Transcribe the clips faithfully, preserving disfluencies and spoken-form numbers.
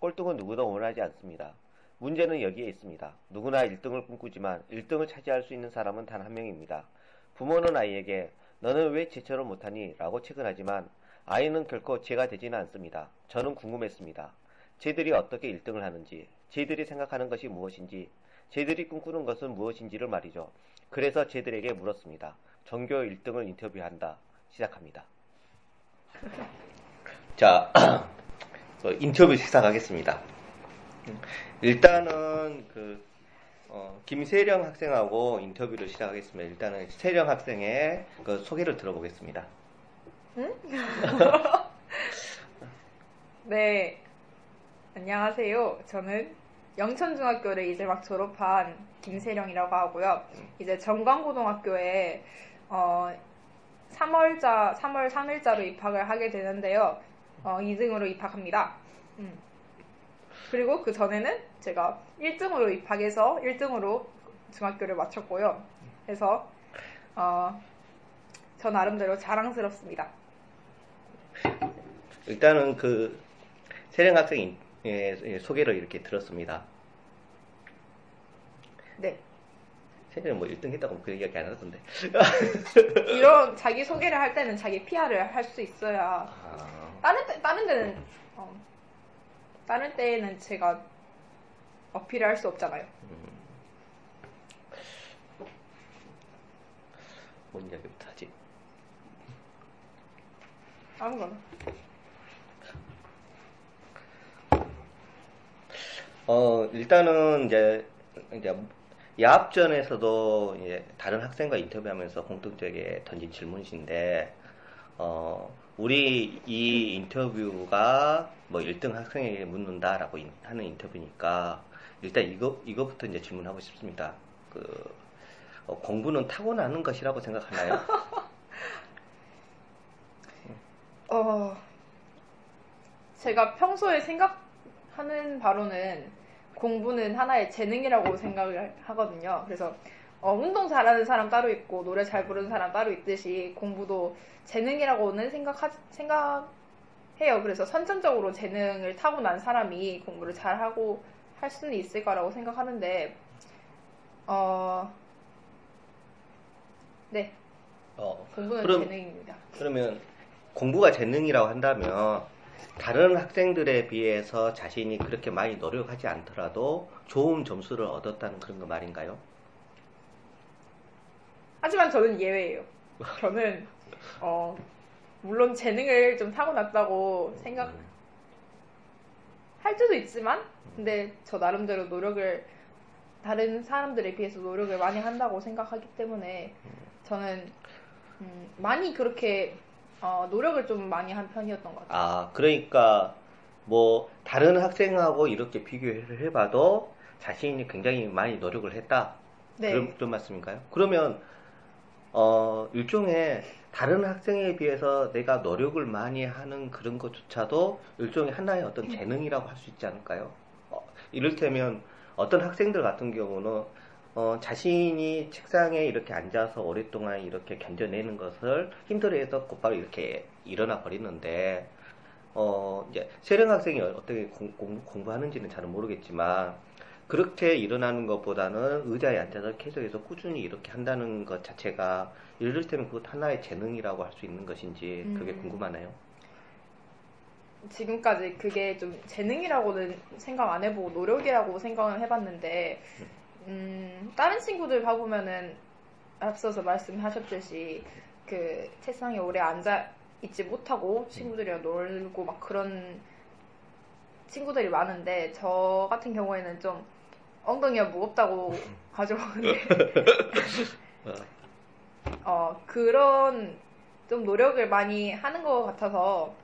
꼴등은 누구도 원하지 않습니다. 문제는 여기에 있습니다. 누구나 일 등을 꿈꾸지만 일 등을 차지할 수 있는 사람은 단 한 명입니다. 부모는 아이에게 너는 왜 제처럼 못하니? 라고 채근하지만 아이는 결코 제가 되지는 않습니다. 저는 궁금했습니다. 쟤들이 어떻게 일 등을 하는지, 쟤들이 생각하는 것이 무엇인지, 쟤들이 꿈꾸는 것은 무엇인지를 말이죠. 그래서 쟤들에게 물었습니다. 전교 일 등을 인터뷰한다. 시작합니다. 자... 인터뷰 시작하겠습니다. 일단은 그 어, 김세령 학생하고 인터뷰를 시작하겠습니다. 일단은 세령 학생의 그 소개를 들어보겠습니다. 응? 네, 안녕하세요. 저는 영천중학교를 이제 막 졸업한 김세령이라고 하고요. 이제 정관고등학교에 어, 삼월자, 삼월 삼일자로 입학을 하게 되는데요. 어, 이 등으로 입학합니다. 음. 그리고 그 전에는 제가 일 등으로 입학해서 일 등으로 중학교를 마쳤고요. 그래서 어, 저 나름대로 자랑스럽습니다. 일단은 그 세령 학생의 소개를 이렇게 들었습니다. 네. 세령은 뭐 일 등 했다고 그 얘기밖에 안 하던데. 이런 자기 소개를 할 때는 자기 피아르을 할 수 있어야. 아. 다른, 때, 다른 데는, 어, 다른 때에는 제가 어필을 할 수 없잖아요. 음. 뭔 이야기부터 하지? 아무거나. 어, 일단은 이제, 이제, 야합전에서도 이제 다른 학생과 인터뷰하면서 공통되게 던진 질문이신데, 어, 우리 이 인터뷰가 뭐 일 등 학생에게 묻는다라고 하는 인터뷰니까 일단 이거, 이거부터 이제 질문하고 싶습니다. 그, 어, 공부는 타고나는 것이라고 생각하나요? 어, 제가 평소에 생각하는 바로는 공부는 하나의 재능이라고 생각을 하거든요. 그래서 어, 운동 잘하는 사람 따로 있고 노래 잘 부르는 사람 따로 있듯이 공부도 재능이라고는 생각하, 생각해요. 그래서 선천적으로 재능을 타고난 사람이 공부를 잘하고 할 수는 있을 거라고 생각하는데 어... 네, 어, 공부는 그럼, 재능입니다. 그러면 공부가 재능이라고 한다면 다른 학생들에 비해서 자신이 그렇게 많이 노력하지 않더라도 좋은 점수를 얻었다는 그런 거 말인가요? 하지만 저는 예외예요. 저는 어, 물론 재능을 좀 타고났다고 생각할 수도 있지만 근데 저 나름대로 노력을 다른 사람들에 비해서 노력을 많이 한다고 생각하기 때문에 저는 음, 많이 그렇게 어, 노력을 좀 많이 한 편이었던 것 같아요. 아, 그러니까 뭐 다른 학생하고 이렇게 비교를 해봐도 자신이 굉장히 많이 노력을 했다. 네. 그런, 그런 말씀인가요? 그러면 어, 일종의 다른 학생에 비해서 내가 노력을 많이 하는 그런 것조차도 일종의 하나의 어떤 재능이라고 할 수 있지 않을까요? 어, 이를테면 어떤 학생들 같은 경우는 어, 자신이 책상에 이렇게 앉아서 오랫동안 이렇게 견뎌내는 것을 힘들어해서 곧바로 이렇게 일어나 버리는데 어, 이제 세령 학생이 어떻게 공, 공, 공부하는지는 잘 모르겠지만 그렇게 일어나는 것보다는 의자에 앉아서 계속해서 꾸준히 이렇게 한다는 것 자체가 이를테면 그것 하나의 재능이라고 할 수 있는 것인지 그게 음. 궁금하네요. 지금까지 그게 좀 재능이라고는 생각 안 해보고 노력이라고 생각을 해봤는데 음, 다른 친구들 봐보면은 앞서서 말씀하셨듯이 그 책상에 오래 앉아 있지 못하고 친구들이랑 놀고 막 그런 친구들이 많은데, 저 같은 경우에는 좀 엉덩이가 무겁다고 가져오는데 어, 그런 좀 노력을 많이 하는 것 같아서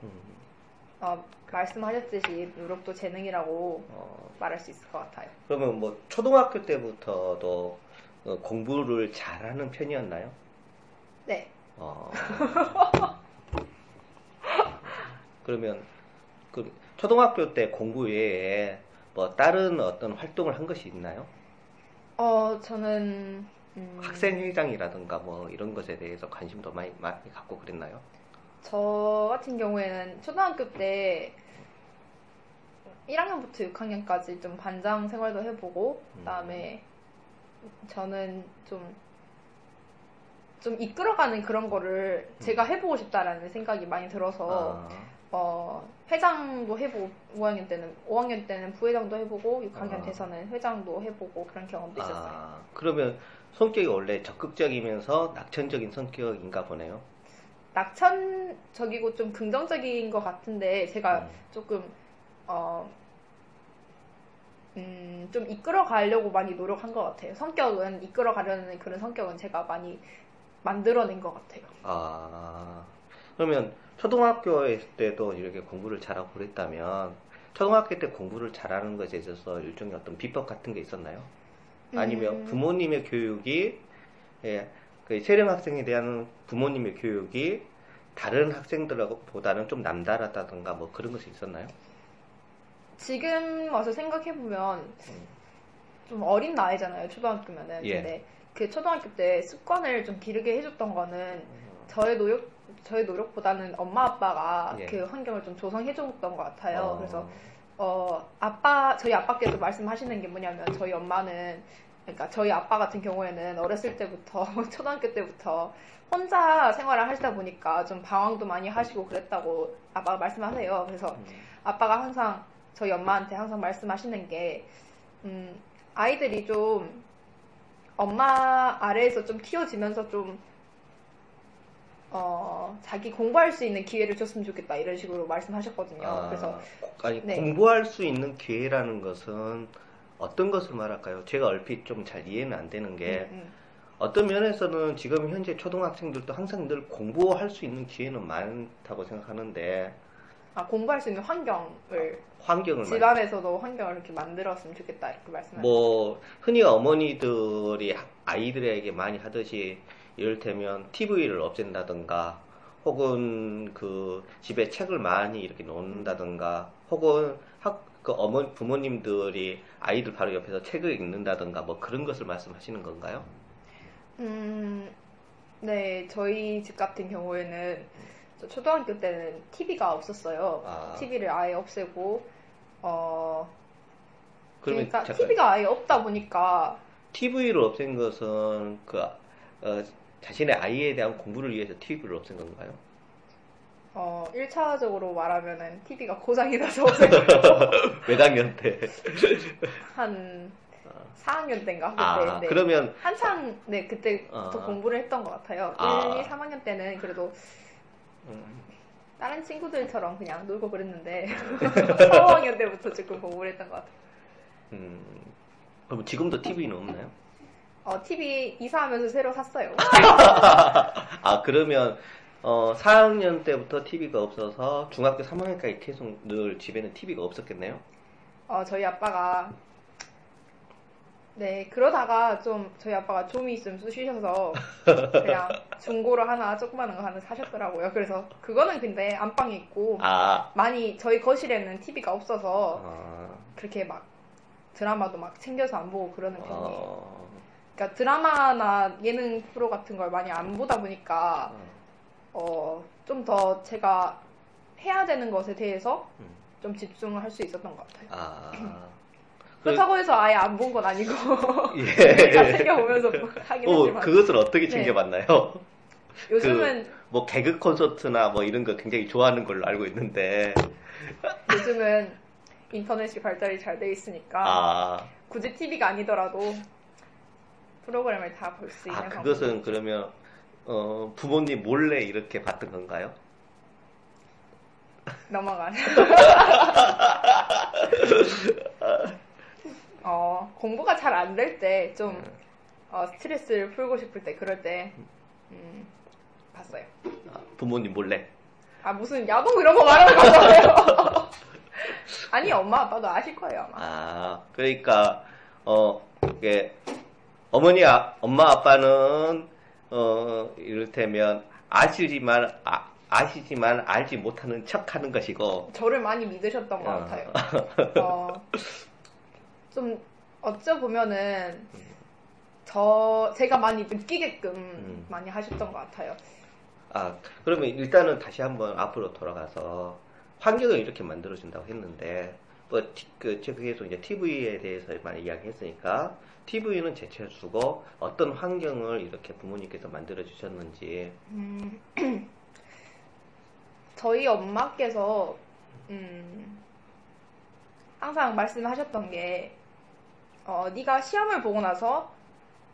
어, 말씀하셨듯이 노력도 재능이라고 어. 말할 수 있을 것 같아요. 그러면 뭐 초등학교 때부터도 공부를 잘하는 편이었나요? 네. 어. 그러면 그 초등학교 때 공부 외에 뭐 다른 어떤 활동을 한 것이 있나요? 어, 저는 음... 학생회장이라든가 뭐 이런 것에 대해서 관심도 많이, 많이 갖고 그랬나요? 저 같은 경우에는 초등학교 때 일 학년부터 육 학년까지 좀 반장 생활도 해보고, 그 다음에 음. 저는 좀, 좀 이끌어가는 그런 거를 음. 제가 해보고 싶다라는 생각이 많이 들어서, 아. 어, 회장도 해보고, 오 학년 때는, 오 학년 때는 부회장도 해보고, 육 학년 아. 돼서는 회장도 해보고 그런 경험도 아. 있었어요. 그러면 성격이 원래 적극적이면서 낙천적인 성격인가 보네요? 낙천적이고 좀 긍정적인 것 같은데, 제가 음. 조금, 어, 음, 좀 이끌어 가려고 많이 노력한 것 같아요. 성격은, 이끌어 가려는 그런 성격은 제가 많이 만들어낸 것 같아요. 아, 그러면 초등학교 때도 이렇게 공부를 잘하고 그랬다면, 초등학교 때 공부를 잘하는 것에 있어서 일종의 어떤 비법 같은 게 있었나요? 아니면 음. 부모님의 교육이, 예, 그 세령 학생에 대한 부모님의 교육이 다른 학생들보다는 좀 남다르다던가 뭐 그런 것이 있었나요? 지금 와서 생각해보면 음. 좀 어린 나이잖아요, 초등학교면은. 예. 근데 그 초등학교 때 습관을 좀 기르게 해줬던 거는 저의 노력, 저의 노력보다는 엄마 아빠가 예. 그 환경을 좀 조성해줬던 것 같아요. 어. 그래서 어, 아빠, 저희 아빠께서 말씀하시는 게 뭐냐면, 저희 엄마는, 그러니까 저희 아빠 같은 경우에는 어렸을 때부터 초등학교 때부터 혼자 생활을 하시다 보니까 좀 방황도 많이 하시고 그랬다고 아빠가 말씀하세요. 그래서 아빠가 항상 저희 엄마한테 항상 말씀하시는 게 음, 아이들이 좀 엄마 아래에서 좀 키워지면서 좀 어, 자기 공부할 수 있는 기회를 줬으면 좋겠다, 이런 식으로 말씀하셨거든요. 아, 그래서 아니, 네. 공부할 수 있는 기회라는 것은 어떤 것을 말할까요? 제가 얼핏 좀 잘 이해는 안 되는 게 음, 음. 어떤 면에서는 지금 현재 초등학생들도 항상 늘 공부할 수 있는 기회는 많다고 생각하는데, 아, 공부할 수 있는 환경을, 아, 환경을 집안에서도 환경을 이렇게 만들었으면 좋겠다, 이렇게 말씀하셨어요. 뭐 흔히 어머니들이 아이들에게 많이 하듯이, 이를테면 티비를 없앤다든가, 혹은 그 집에 책을 많이 이렇게 놓는다든가, 혹은 학, 그 어머니, 부모님들이 아이들 바로 옆에서 책을 읽는다든가 뭐 그런 것을 말씀하시는 건가요? 음, 네, 저희 집 같은 경우에는 저 초등학교 때는 티비가 없었어요. 아. 티비를 아예 없애고, 어, 그러니까 잠깐, 티비가 아예 없다 보니까. 티비를 없앤 것은 그 어, 자신의 아이에 대한 공부를 위해서 티비를 없앤 건가요? 어, 일 차적으로 말하면은 티비가 고장이 나서 없앤 거예요. 몇 학년 때? 한 사 학년 때인가? 그때. 아, 네. 그러면 한창, 네, 그때부터 아, 공부를 했던 것 같아요. 아, 일, 이, 삼 학년 때는 그래도 음. 다른 친구들처럼 그냥 놀고 그랬는데 사 학년 때부터 조금 공부를 했던 것 같아요. 음, 그럼 지금도 티비는 없나요? 어, 티비 이사하면서 새로 샀어요. 아, 그러면 어, 사 학년 때부터 티비가 없어서 중학교 삼 학년까지 계속 늘 집에는 티비가 없었겠네요? 어, 저희 아빠가 네, 그러다가 좀 저희 아빠가 좀이 좀 쑤시셔서 그냥 중고로 하나, 조그마한 거 하나 사셨더라고요. 그래서 그거는 근데 안방에 있고 아. 많이 저희 거실에는 티비가 없어서 아. 그렇게 막 드라마도 막 챙겨서 안 보고 그러는 편이에요. 아. 그러니까 드라마나 예능 프로 같은 걸 많이 안 보다 보니까 어, 좀 더 제가 해야 되는 것에 대해서 좀 집중을 할 수 있었던 것 같아요. 아, 그렇다고 그... 해서 아예 안 본 건 아니고 제가 예. 챙겨보면서 하긴 오, 하지만 그것을 어떻게 챙겨봤나요? 네. 요즘은 그, 뭐 개그 콘서트나 뭐 이런 거 굉장히 좋아하는 걸로 알고 있는데 요즘은 인터넷이 발달이 잘 돼 있으니까 아. 굳이 티비가 아니더라도 프로그램을 다 볼 수 있는. 아, 그것은 방법. 그러면 어, 부모님 몰래 이렇게 봤던 건가요? 넘어가네. 어, 공부가 잘 안 될 때 좀 어, 스트레스를 풀고 싶을 때 그럴 때 음, 봤어요. 아, 부모님 몰래? 아 무슨 야동 이런 거 말하는 거예요? 아니 엄마 아빠도 아실 거예요 아마. 아 그러니까 어 이게 어머니 아, 엄마 아빠는 어 이를테면 아시지만 아, 아시지만 알지 못하는 척하는 것이고. 저를 많이 믿으셨던 것 어. 같아요. 어, 좀 어쩌 보면은 저 제가 많이 느끼게끔 음. 많이 하셨던 것 같아요. 아 그러면 일단은 다시 한번 앞으로 돌아가서 환경을 이렇게 만들어준다고 했는데 뭐 그 계속 이제 티비에 대해서 많이 이야기했으니까 티비는 제쳐주고 어떤 환경을 이렇게 부모님께서 만들어주셨는지. 음, 저희 엄마께서 음, 항상 말씀하셨던 게 어, 네가 시험을 보고 나서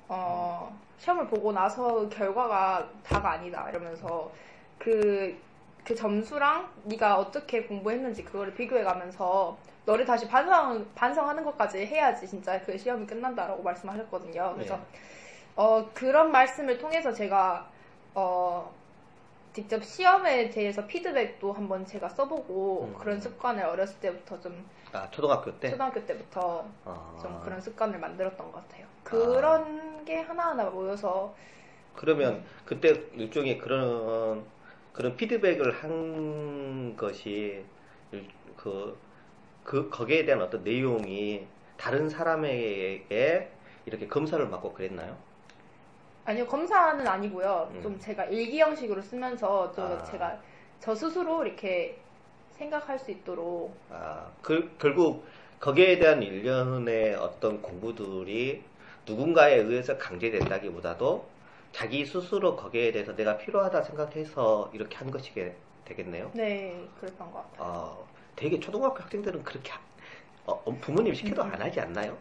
어, 시험을 보고 나서 결과가 다가 아니다 이러면서 그, 그 점수랑 네가 어떻게 공부했는지 그거를 비교해가면서 너를 다시 반성, 반성하는 것까지 해야지 진짜 그 시험이 끝난다라고 말씀하셨거든요. 그래서 네. 어, 그런 말씀을 통해서 제가 어, 직접 시험에 대해서 피드백도 한번 제가 써보고 음. 그런 습관을 어렸을 때부터 좀 아, 초등학교 때? 초등학교 때부터 아. 좀 그런 습관을 만들었던 것 같아요. 그런 아. 게 하나하나 모여서 그러면 음. 그때 일종의 그런 그런 피드백을 한 것이 그, 그 거기에 대한 어떤 내용이 다른 사람에게 이렇게 검사를 받고 그랬나요? 아니요, 검사는 아니고요. 음. 좀 제가 일기 형식으로 쓰면서 또 아. 제가 저 스스로 이렇게 생각할 수 있도록. 아, 그, 결국 거기에 대한 일련의 어떤 공부들이 누군가에 의해서 강제된다기보다도 자기 스스로 거기에 대해서 내가 필요하다 생각해서 이렇게 한 것이 되겠네요. 네, 그랬던 것 같아요. 아, 되게 초등학교 학생들은 그렇게 어, 부모님 시켜도 안 하지 않나요?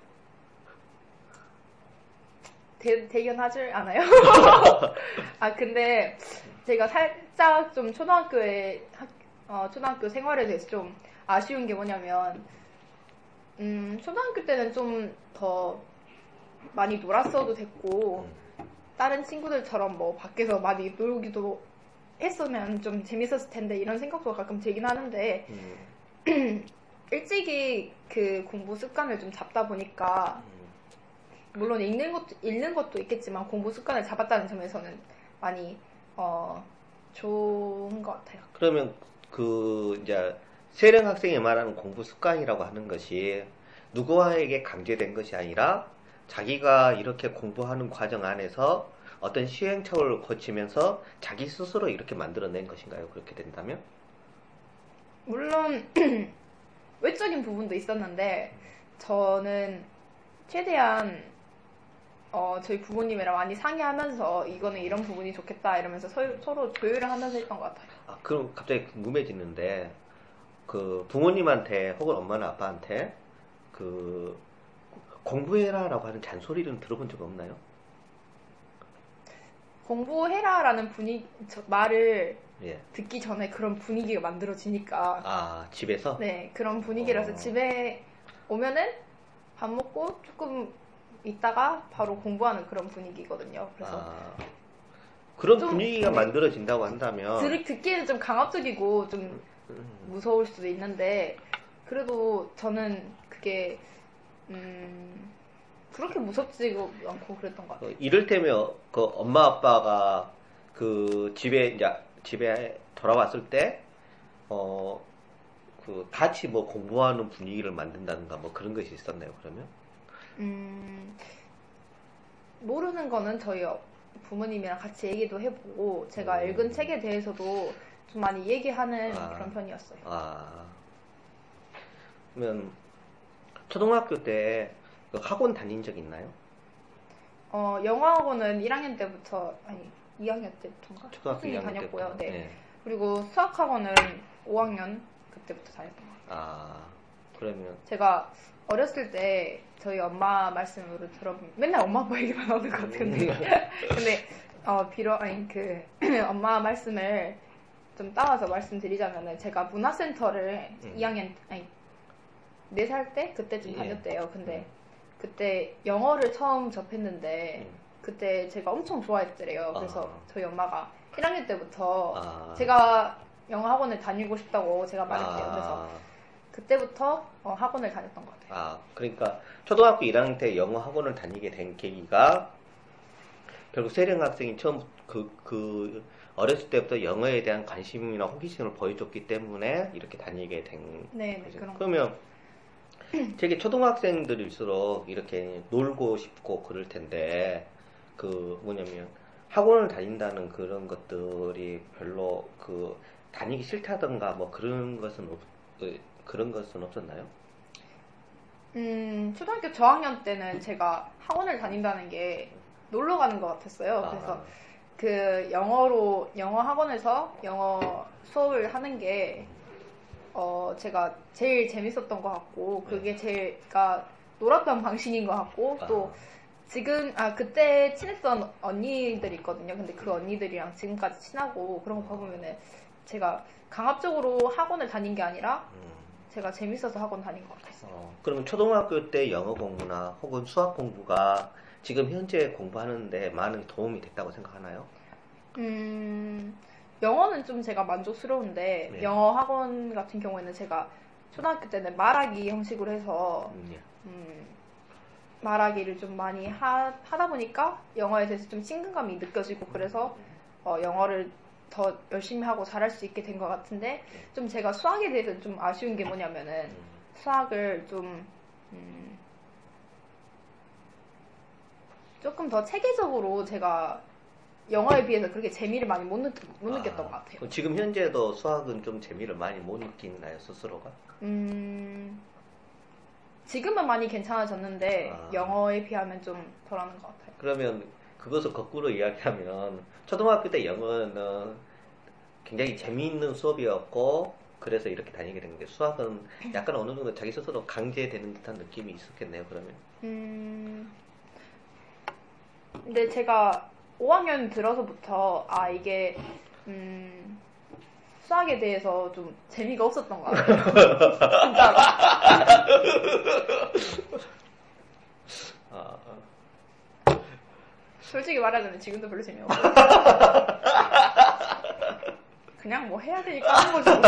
대, 대견하지 않아요? 아, 근데 제가 살짝 좀 초등학교에, 학, 어, 초등학교 생활에 대해서 좀 아쉬운 게 뭐냐면, 음, 초등학교 때는 좀 더 많이 놀았어도 됐고, 다른 친구들처럼 뭐 밖에서 많이 놀기도 했으면 좀 재밌었을 텐데, 이런 생각도 가끔 들긴 하는데, 음. 일찍이 그 공부 습관을 좀 잡다 보니까, 물론 읽는 것도, 읽는 것도 있겠지만 공부 습관을 잡았다는 점에서는 많이 어, 좋은 것 같아요. 그러면 그 이제 세령 학생이 말하는 공부 습관이라고 하는 것이 누구에게 강제된 것이 아니라 자기가 이렇게 공부하는 과정 안에서 어떤 시행착오를 거치면서 자기 스스로 이렇게 만들어낸 것인가요? 그렇게 된다면? 물론 외적인 부분도 있었는데 저는 최대한 어, 저희 부모님이랑 많이 상의하면서 이거는 이런 부분이 좋겠다 이러면서 서, 서로 조율을 하면서 했던 것 같아요. 아, 그럼 갑자기 궁금해지는데 그 부모님한테 혹은 엄마나 아빠한테 그 공부해라 라고 하는 잔소리는 들어본 적 없나요? 공부해라 라는 분위기, 저, 말을 예. 듣기 전에 그런 분위기가 만들어지니까. 아, 집에서? 네, 그런 분위기라서 어. 집에 오면은 밥 먹고 조금 있다가 바로 공부하는 그런 분위기거든요. 그래서 아, 그런 분위기가 만들어진다고 한다면 들, 듣기에는 좀 강압적이고 좀 무서울 수도 있는데 그래도 저는 그게 음, 그렇게 무섭지 않고 그랬던 것 같아요. 이를테면 그 엄마 아빠가 그 집에 이제 집에 돌아왔을 때 어. 그 같이 뭐 공부하는 분위기를 만든다든가 뭐 그런 것이 있었나요? 그러면? 음 모르는 거는 저희 부모님이랑 같이 얘기도 해보고 제가 음. 읽은 책에 대해서도 좀 많이 얘기하는 아, 그런 편이었어요. 아 그러면 초등학교 때 학원 다닌 적 있나요? 어 영어학원은 일 학년 때부터 아니 이 학년 때부터인가? 초등학교 이 학년 다녔고요. 네. 네. 그리고 수학학원은 오 학년 그때부터 다녔던 것 같아요. 아, 그러면 제가 어렸을 때 저희 엄마 말씀으로 들어보면 맨날 엄마 아빠 얘기만 하는 것 같은데 근데 어, 비로, 아니, 그, 엄마 말씀을 좀 따와서 말씀드리자면은, 제가 문화센터를 음. 이 학년, 아니, 네 살 때? 그때쯤 예. 다녔대요. 근데, 그때 영어를 처음 접했는데, 음. 그때 제가 엄청 좋아했더래요. 그래서 아. 저희 엄마가 일 학년 때부터 아. 제가 영어 학원을 다니고 싶다고 제가 말했대요. 아. 그래서 그때부터 어, 학원을 다녔던 것 같아요. 아, 그러니까 초등학교 일 학년 때 영어 학원을 다니게 된 계기가 결국 세령 학생이 처음 그, 그 어렸을 때부터 영어에 대한 관심이나 호기심을 보여줬기 때문에 이렇게 다니게 된 거죠. 그러면 되게 초등학생들일수록 이렇게 놀고 싶고 그럴 텐데 그 뭐냐면 학원을 다닌다는 그런 것들이 별로 그 다니기 싫다던가 뭐 그런 것은 없, 그런 것은 없었나요? 음 초등학교 저학년 때는 제가 학원을 다닌다는 게 놀러 가는 것 같았어요. 아. 그래서 그 영어로 영어 학원에서 영어 수업을 하는 게 어 제가 제일 재밌었던 것 같고 그게 제가 놀았던 방식인 것 같고 아. 또 지금 아 그때 친했던 언니들이 있거든요. 근데 그 언니들이랑 지금까지 친하고 그런 거 보면은 제가 강압적으로 학원을 다닌 게 아니라 제가 재밌어서 학원 다닌 것 같았어요. 어, 그러면 초등학교 때 영어 공부나 혹은 수학 공부가 지금 현재 공부하는데 많은 도움이 됐다고 생각하나요? 음, 영어는 좀 제가 만족스러운데 네. 영어 학원 같은 경우에는 제가 초등학교 때는 말하기 형식으로 해서 네. 음, 말하기를 좀 많이 하, 하다 보니까 영어에 대해서 좀 친근감이 느껴지고 그래서 어, 영어를 더 열심히 하고 잘할 수 있게 된 것 같은데 좀 제가 수학에 대해서 좀 아쉬운 게 뭐냐면은 수학을 좀 음, 조금 더 체계적으로 제가 영어에 비해서 그렇게 재미를 많이 못, 느, 못 느꼈던 아, 것 같아요. 지금 현재도 수학은 좀 재미를 많이 못 느끼나요, 스스로가? 음, 지금은 많이 괜찮아졌는데 아. 영어에 비하면 좀 덜하는 것 같아요. 그러면 그것을 거꾸로 이야기하면 초등학교 때 영어는 굉장히 재미있는 수업이었고 그래서 이렇게 다니게 된 게 수학은 약간 어느 정도 자기 스스로 강제되는 듯한 느낌이 있었겠네요, 그러면? 음... 근데 제가 오 학년 들어서부터 아 이게 음 수학에 대해서 좀 재미가 없었던 것 같아요. 진짜로. 아. 솔직히 말하자면 지금도 별로 재미없어요. 그냥 뭐 해야 되니까 하는 거죠.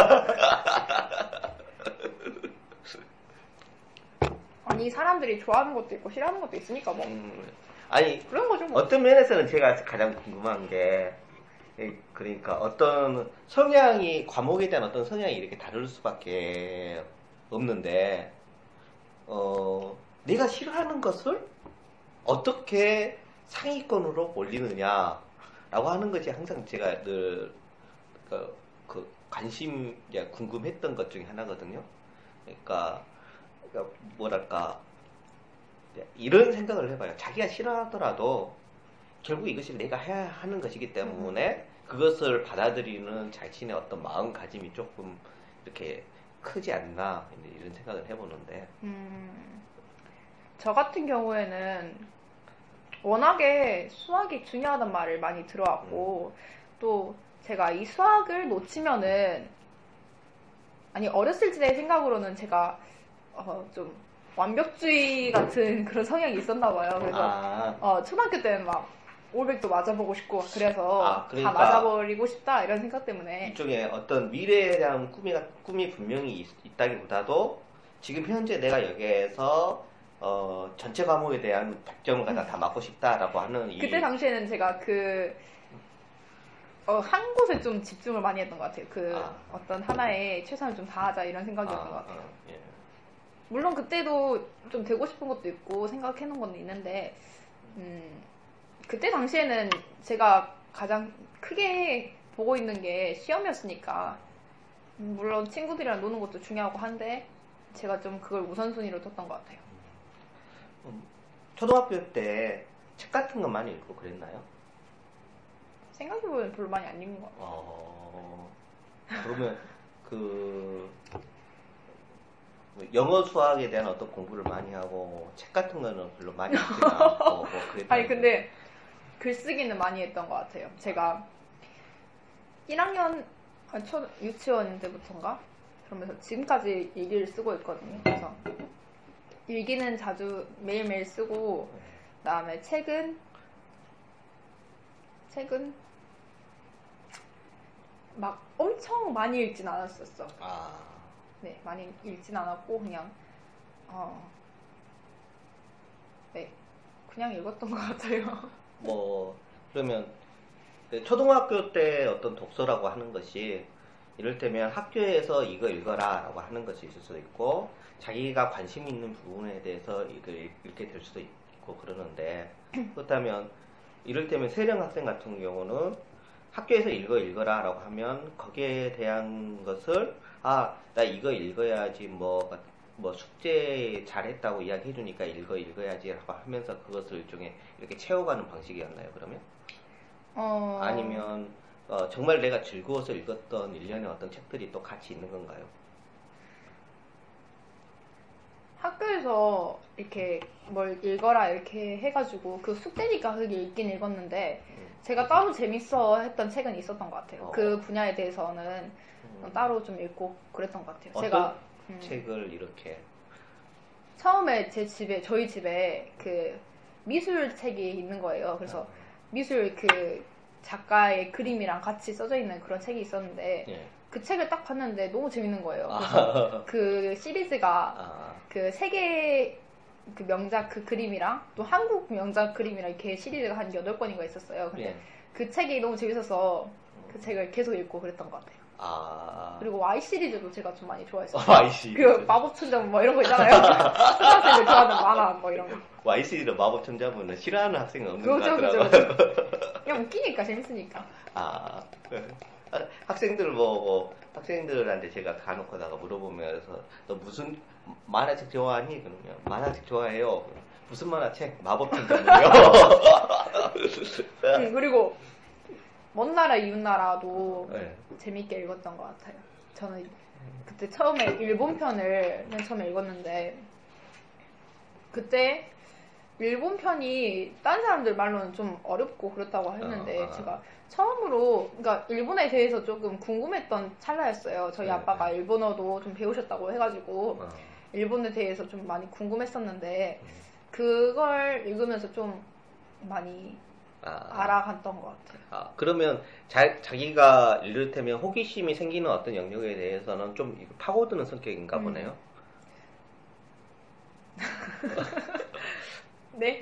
아니 사람들이 좋아하는 것도 있고 싫어하는 것도 있으니까 뭐. 음. 아니, 그런 거죠, 뭐. 어떤 면에서는 제가 가장 궁금한 게, 그러니까 어떤 성향이, 과목에 대한 어떤 성향이 이렇게 다를 수밖에 없는데, 어, 내가 싫어하는 것을 어떻게 상위권으로 올리느냐라고 하는 것이 항상 제가 늘, 그, 그 관심, 궁금했던 것 중에 하나거든요. 그러니까, 그러니까 뭐랄까, 이런 생각을 해봐요. 자기가 싫어하더라도 결국 이것이 내가 해야 하는 것이기 때문에 그것을 받아들이는 자신의 어떤 마음가짐이 조금 이렇게 크지 않나 이런 생각을 해보는데 음, 저 같은 경우에는 워낙에 수학이 중요하단 말을 많이 들어왔고 음. 또 제가 이 수학을 놓치면은 아니 어렸을 때 생각으로는 제가 어, 좀 완벽주의 같은 그런 성향이 있었나 봐요. 그래서 아. 어, 초등학교 때는 막 오백도 맞아보고 싶고 막 그래서 아, 그러니까 다 맞아버리고 싶다 이런 생각 때문에 일종의 어떤 미래에 대한 꿈이, 꿈이 분명히 있, 있다기보다도 지금 현재 내가 여기에서 어, 전체 과목에 대한 백점을 갖다 음. 다 맞고 싶다라고 하는 이... 그때 당시에는 제가 그 어, 한 곳에 좀 집중을 많이 했던 것 같아요. 그 아. 어떤 하나에 최선을 좀 다하자 이런 생각이었던 아, 것 같아요. 아, 예. 물론 그때도 좀 되고 싶은 것도 있고 생각해놓은 건 있는데 음, 그때 당시에는 제가 가장 크게 보고 있는 게 시험이었으니까 물론 친구들이랑 노는 것도 중요하고 한데 제가 좀 그걸 우선순위로 뒀던 것 같아요. 음, 초등학교 때 책 같은 거 많이 읽고 그랬나요? 생각해보면 별로 많이 안 읽는 것 같아요. 어, 그러면 그... 영어 수학에 대한 어떤 공부를 많이 하고 책 같은 거는 별로 많이 읽지 않고 뭐 그랬다. 아니 근데 글쓰기는 많이 했던 것 같아요. 제가 일 학년, 아니, 초, 유치원 때부터인가? 그러면서 지금까지 일기를 쓰고 있거든요. 그래서 일기는 자주 매일매일 쓰고, 그 다음에 책은, 책은 막 엄청 많이 읽진 않았었어. 아. 네, 많이 읽진 않았고, 그냥, 어, 네, 그냥 읽었던 것 같아요. 뭐, 그러면, 초등학교 때 어떤 독서라고 하는 것이, 이를테면 학교에서 이거 읽어라 라고 하는 것이 있을 수도 있고, 자기가 관심 있는 부분에 대해서 이걸 읽게 될 수도 있고 그러는데, 그렇다면, 이를테면 세령 학생 같은 경우는 학교에서 읽어 읽어라 라고 하면 거기에 대한 것을, 아, 나 이거 읽어야지 뭐, 뭐 숙제 잘했다고 이야기해 주니까 읽어 읽어야지 라고 하면서 그것을 일종의 이렇게 채워가는 방식이었나요, 그러면? 어... 아니면 어, 정말 내가 즐거워서 읽었던 일련의 어떤 책들이 또 같이 있는 건가요? 학교에서 이렇게 뭘 읽어라 이렇게 해가지고 그 숙제니까 그게 읽긴 읽었는데 음. 제가 따로 재밌어 했던 책은 있었던 것 같아요. 어. 그 분야에 대해서는 음. 따로 좀 읽고 그랬던 것 같아요. 어떤 제가 음, 책을 이렇게 처음에 제 집에 저희 집에 그 미술 책이 있는 거예요. 그래서 어. 미술 그 작가의 그림이랑 같이 써져 있는 그런 책이 있었는데 예. 그 책을 딱 봤는데 너무 재밌는 거예요. 그래서 아. 그 시리즈가 아. 그 세계 그 명작 그 그림이랑 또 한국 명작 그림이랑 이렇게 시리즈가 한 여덟 권인가 있었어요. 근데 예. 그 책이 너무 재밌어서 그 책을 계속 읽고 그랬던 것 같아요. 아. 그리고 와이 시리즈도 제가 좀 많이 좋아했어요. 와이 시리즈. 그 마법 천자문 뭐 이런 거 있잖아요. 초등학생들 좋아하는 만화 뭐 이런 거. 와이 시리즈 마법 천자문은 싫어하는 학생은 없는 것 같더라고요. 그죠, 그죠, 그죠. 그냥 웃기니까 재밌으니까. 아. 학생들 뭐, 뭐 학생들한테 제가 가놓고다가 물어보면서 너 무슨 만화책 좋아하니? 그러면 만화책 좋아해요. 무슨 만화책? 마법 천자문이요. 음, 그리고. 먼 나라 이웃 나라도 네. 재밌게 읽었던 것 같아요. 저는 그때 처음에 일본 편을 맨 처음에 읽었는데 그때 일본 편이 딴 사람들 말로는 좀 어렵고 그렇다고 했는데 아, 아. 제가 처음으로 그러니까 일본에 대해서 조금 궁금했던 찰나였어요. 저희 네, 아빠가 네. 일본어도 좀 배우셨다고 해가지고 아. 일본에 대해서 좀 많이 궁금했었는데 그걸 읽으면서 좀 많이 아, 알아갔던 것 같아요. 아, 그러면 자, 자기가 이를테면 호기심이 생기는 어떤 영역에 대해서는 좀 파고드는 성격인가 음. 보네요. 네.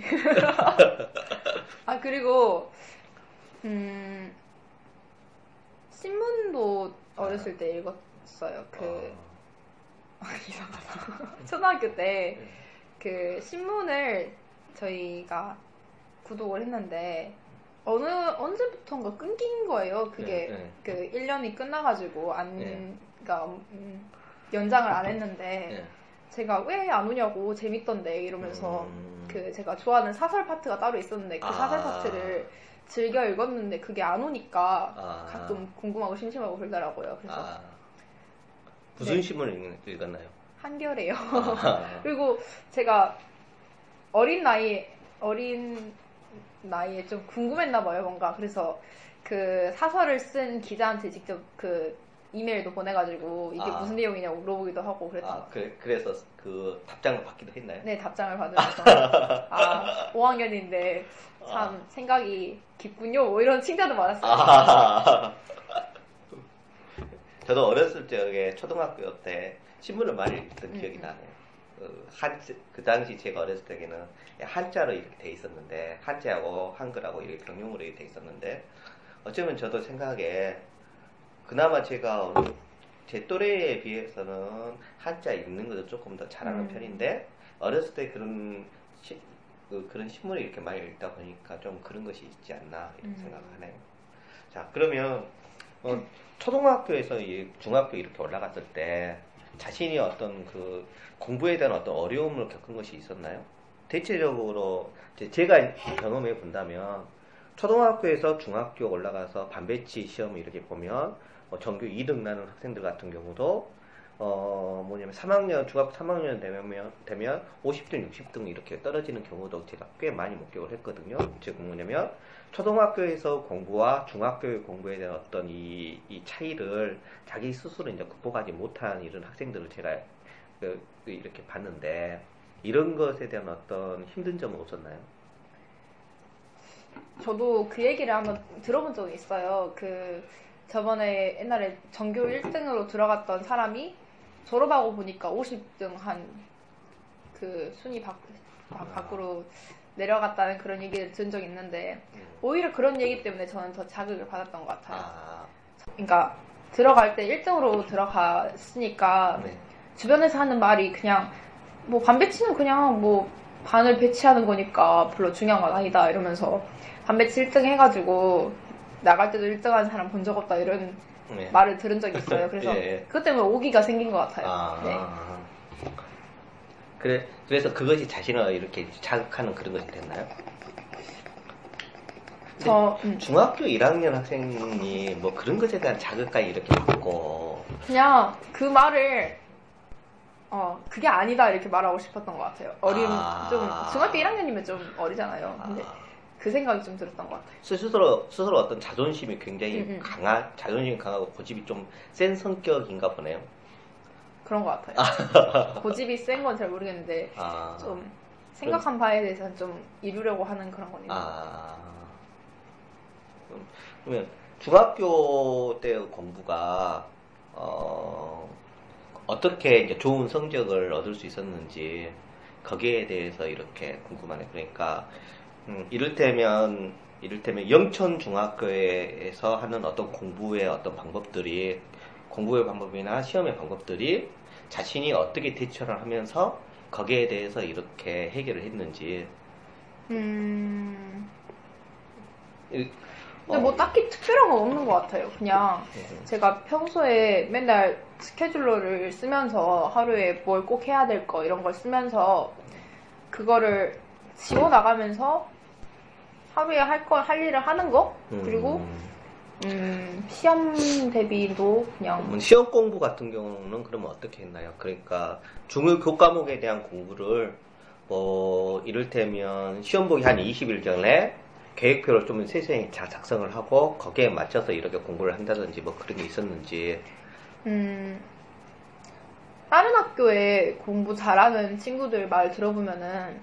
아, 그리고 음, 신문도 어렸을 때 읽었어요. 그 어. 이상하다. 초등학교 때 그 신문을 저희가 구독을 했는데 어느 언제부턴가 끊긴 거예요. 그게 네, 네. 그 일 년이 끝나가지고 안 네. 그러니까 음, 연장을 안 했는데 네. 제가 왜 안 오냐고 재밌던데 이러면서 음... 그 제가 좋아하는 사설 파트가 따로 있었는데 그 아... 사설 파트를 즐겨 읽었는데 그게 안 오니까 아... 가끔 궁금하고 심심하고 그러더라고요. 그래서 아... 무슨 네. 신문을 읽었나요? 한겨레요. 아... 그리고 제가 어린 나이 어린 나이에 좀 궁금했나 봐요, 뭔가. 그래서 그 사설을 쓴 기자한테 직접 그 이메일도 보내가지고 이게 아. 무슨 내용이냐고 물어보기도 하고 그랬던 아, 것 같아요. 그, 그래서 그 답장을 받기도 했나요? 네, 답장을 받으면서 아, 오 학년인데 참 아. 생각이 깊군요. 뭐 이런 칭찬도 많았어요. 아. 저도 어렸을 적에 초등학교 때 신문을 많이 읽던 기억이 음. 나네요. 한, 그 당시 제가 어렸을 때에는 한자로 이렇게 돼 있었는데 한자하고 한글하고 이렇게 병용으로 이렇게 돼 있었는데 어쩌면 저도 생각에 그나마 제가 제 또래에 비해서는 한자 읽는 것도 조금 더 잘하는 음. 편인데 어렸을 때 그런 시, 그런 신문을 이렇게 많이 읽다 보니까 좀 그런 것이 있지 않나 이런 음. 생각하네요. 자, 그러면 어, 초등학교에서 중학교 이렇게 올라갔을 때 자신이 어떤 그 공부에 대한 어떤 어려움을 겪은 것이 있었나요? 대체적으로 제가 경험해 본다면 초등학교에서 중학교 올라가서 반배치 시험을 이렇게 보면 정규 이 등 나는 학생들 같은 경우도 어, 뭐냐면 삼 학년, 중학교 삼 학년 되면, 되면 오십 등, 육십 등 이렇게 떨어지는 경우도 제가 꽤 많이 목격을 했거든요. 지금 뭐냐면 초등학교에서 공부와 중학교의 공부에 대한 어떤 이, 이 차이를 자기 스스로 이제 극복하지 못한 이런 학생들을 제가 이렇게 봤는데, 이런 것에 대한 어떤 힘든 점은 없었나요? 저도 그 얘기를 한번 들어본 적이 있어요. 그 저번에 옛날에 전교 일 등으로 들어갔던 사람이 졸업하고 보니까 오십 등 한 그 순위 밖, 밖으로 내려갔다는 그런 얘기를 들은 적이 있는데, 오히려 그런 얘기 때문에 저는 더 자극을 받았던 것 같아요. 그러니까 들어갈 때 일 등으로 들어갔으니까 네. 주변에서 하는 말이 그냥 뭐 반 배치는 그냥 뭐 반을 배치하는 거니까 별로 중요한 건 아니다 이러면서 반 배치 일 등 해가지고 나갈 때도 일 등 한 사람 본 적 없다 이런 네. 말을 들은 적이 있어요. 그래서 예. 그것 때문에 오기가 생긴 것 같아요. 아, 네. 그래, 그래서 그것이 자신을 이렇게 자극하는 그런 것이 됐나요? 저, 음. 중학교 일 학년 학생이 뭐 그런 것에 대한 자극까지 이렇게 받고 그냥 그 말을 어 그게 아니다 이렇게 말하고 싶었던 것 같아요. 어린 아... 좀 중학교 일 학년이면 좀 어리잖아요. 근데 아... 그 생각이 좀 들었던 것 같아요. 스스로 스스로 어떤 자존심이 굉장히 음, 음. 강한 자존심이 강하고 고집이 좀 센 성격인가 보네요. 그런 것 같아요. 아... 고집이 센 건 잘 모르겠는데 아... 좀 생각한 바에 대해서는 좀 이루려고 하는 그런 건 있는 것 같아요. 그러면 중학교 때 공부가 어. 어떻게 이제 좋은 성적을 얻을 수 있었는지 거기에 대해서 이렇게 궁금하네요. 그러니까 음, 이를테면 이를테면 영천중학교에서 하는 어떤 공부의 어떤 방법들이 공부의 방법이나 시험의 방법들이 자신이 어떻게 대처를 하면서 거기에 대해서 이렇게 해결을 했는지. 음. 이, 근데 뭐 딱히 특별한 건 없는 것 같아요. 그냥 제가 평소에 맨날 스케줄러를 쓰면서 하루에 뭘 꼭 해야 될 거 이런 걸 쓰면서 그거를 지워 나가면서 하루에 할 거, 할 일을 하는 거 그리고 음, 시험 대비도 그냥 시험 공부 같은 경우는 그러면 어떻게 했나요? 그러니까 중요 교과목에 대한 공부를 뭐 이를테면 시험 보기 한 이십 일 전에 계획표를 좀 세세히 잘 작성을 하고 거기에 맞춰서 이렇게 공부를 한다든지 뭐 그런 게 있었는지. 음, 다른 학교에 공부 잘하는 친구들 말 들어보면은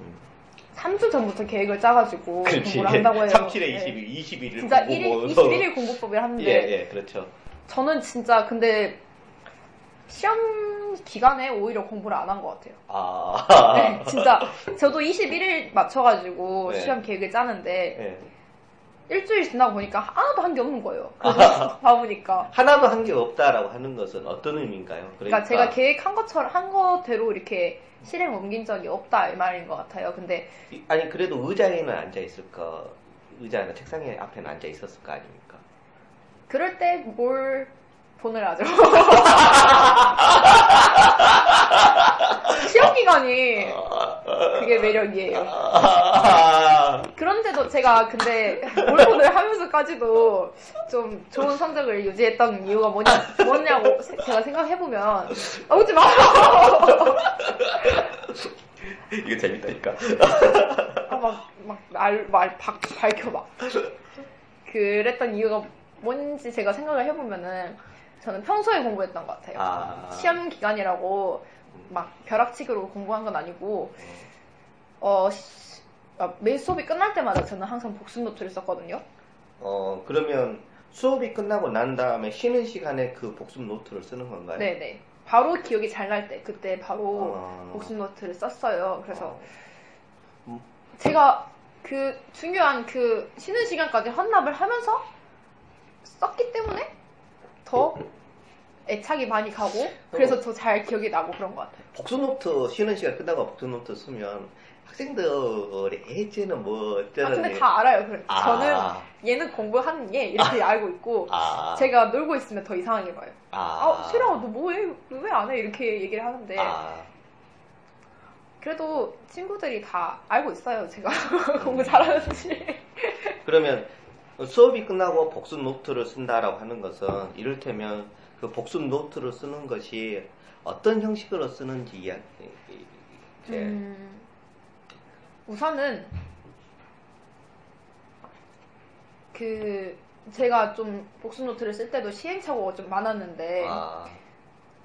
삼 주 전부터 계획을 짜가지고 그렇지. 공부를 한다고 해요. 삼, 칠에 이십 일, 이십일 일 진짜 공부 이십일 일 공부법을 하는데 예, 예, 그렇죠. 저는 진짜 근데 시험 기간에 오히려 공부를 안 한 것 같아요. 아. 네, 진짜. 저도 이십일 일 맞춰가지고 네. 시험 계획을 짜는데, 네. 일주일 지나고 보니까 하나도 한 게 없는 거예요. 그래서 봐보니까. 하나도 한 게 없다라고 하는 것은 어떤 의미인가요? 그러니까, 그러니까 제가 계획한 것처럼, 한 것대로 이렇게 실행 옮긴 적이 없다, 이 말인 것 같아요. 근데. 아니, 그래도 의자에는 앉아있을 거, 의자나 책상에 앞에는 앉아있었을 거 아닙니까? 그럴 때 뭘, 돈을 하죠. 시험기간이 그게 매력이에요. 그런데도 제가 근데 몰폰을 하면서까지도 좀 좋은 성적을 유지했던 이유가 뭐냐, 뭐냐고 제가 생각해보면 아, 웃지 마! 이거 재밌다니까. 아, 막, 막, 말, 말, 박, 밝혀 막. 그랬던 이유가 뭔지 제가 생각을 해보면은 저는 평소에 공부했던 것 같아요. 아... 시험 기간이라고 막 벼락치기로 공부한 건 아니고 어, 시, 아, 매일 수업이 끝날 때마다 저는 항상 복습 노트를 썼거든요. 어 그러면 수업이 끝나고 난 다음에 쉬는 시간에 그 복습 노트를 쓰는 건가요? 네네. 바로 기억이 잘 날 때 그때 바로 어... 복습 노트를 썼어요. 그래서 어... 음... 제가 그 중요한 그 쉬는 시간까지 헌납을 하면서 썼기 때문에 더 애착이 많이 가고 그래서 더 잘 기억이 나고 그런 것 같아요. 복습노트 쉬는 시간 끝나고 복습노트 쓰면 학생들이 예제는 뭐 어쩌는 아 근데 얘... 다 알아요. 그래서 아. 저는 얘는 공부하는 얘 이렇게 아. 알고 있고 아. 제가 놀고 있으면 더 이상하게 봐요. 아, 아 세령아 너 뭐해? 왜 안 해? 이렇게 얘기를 하는데 아. 그래도 친구들이 다 알고 있어요. 제가 공부 잘하는지. 그러면 수업이 끝나고 복습 노트를 쓴다라고 하는 것은 이를테면 그 복습 노트를 쓰는 것이 어떤 형식으로 쓰는지 이야기. 음, 우선은 그 제가 좀 복습 노트를 쓸 때도 시행착오가 좀 많았는데, 아,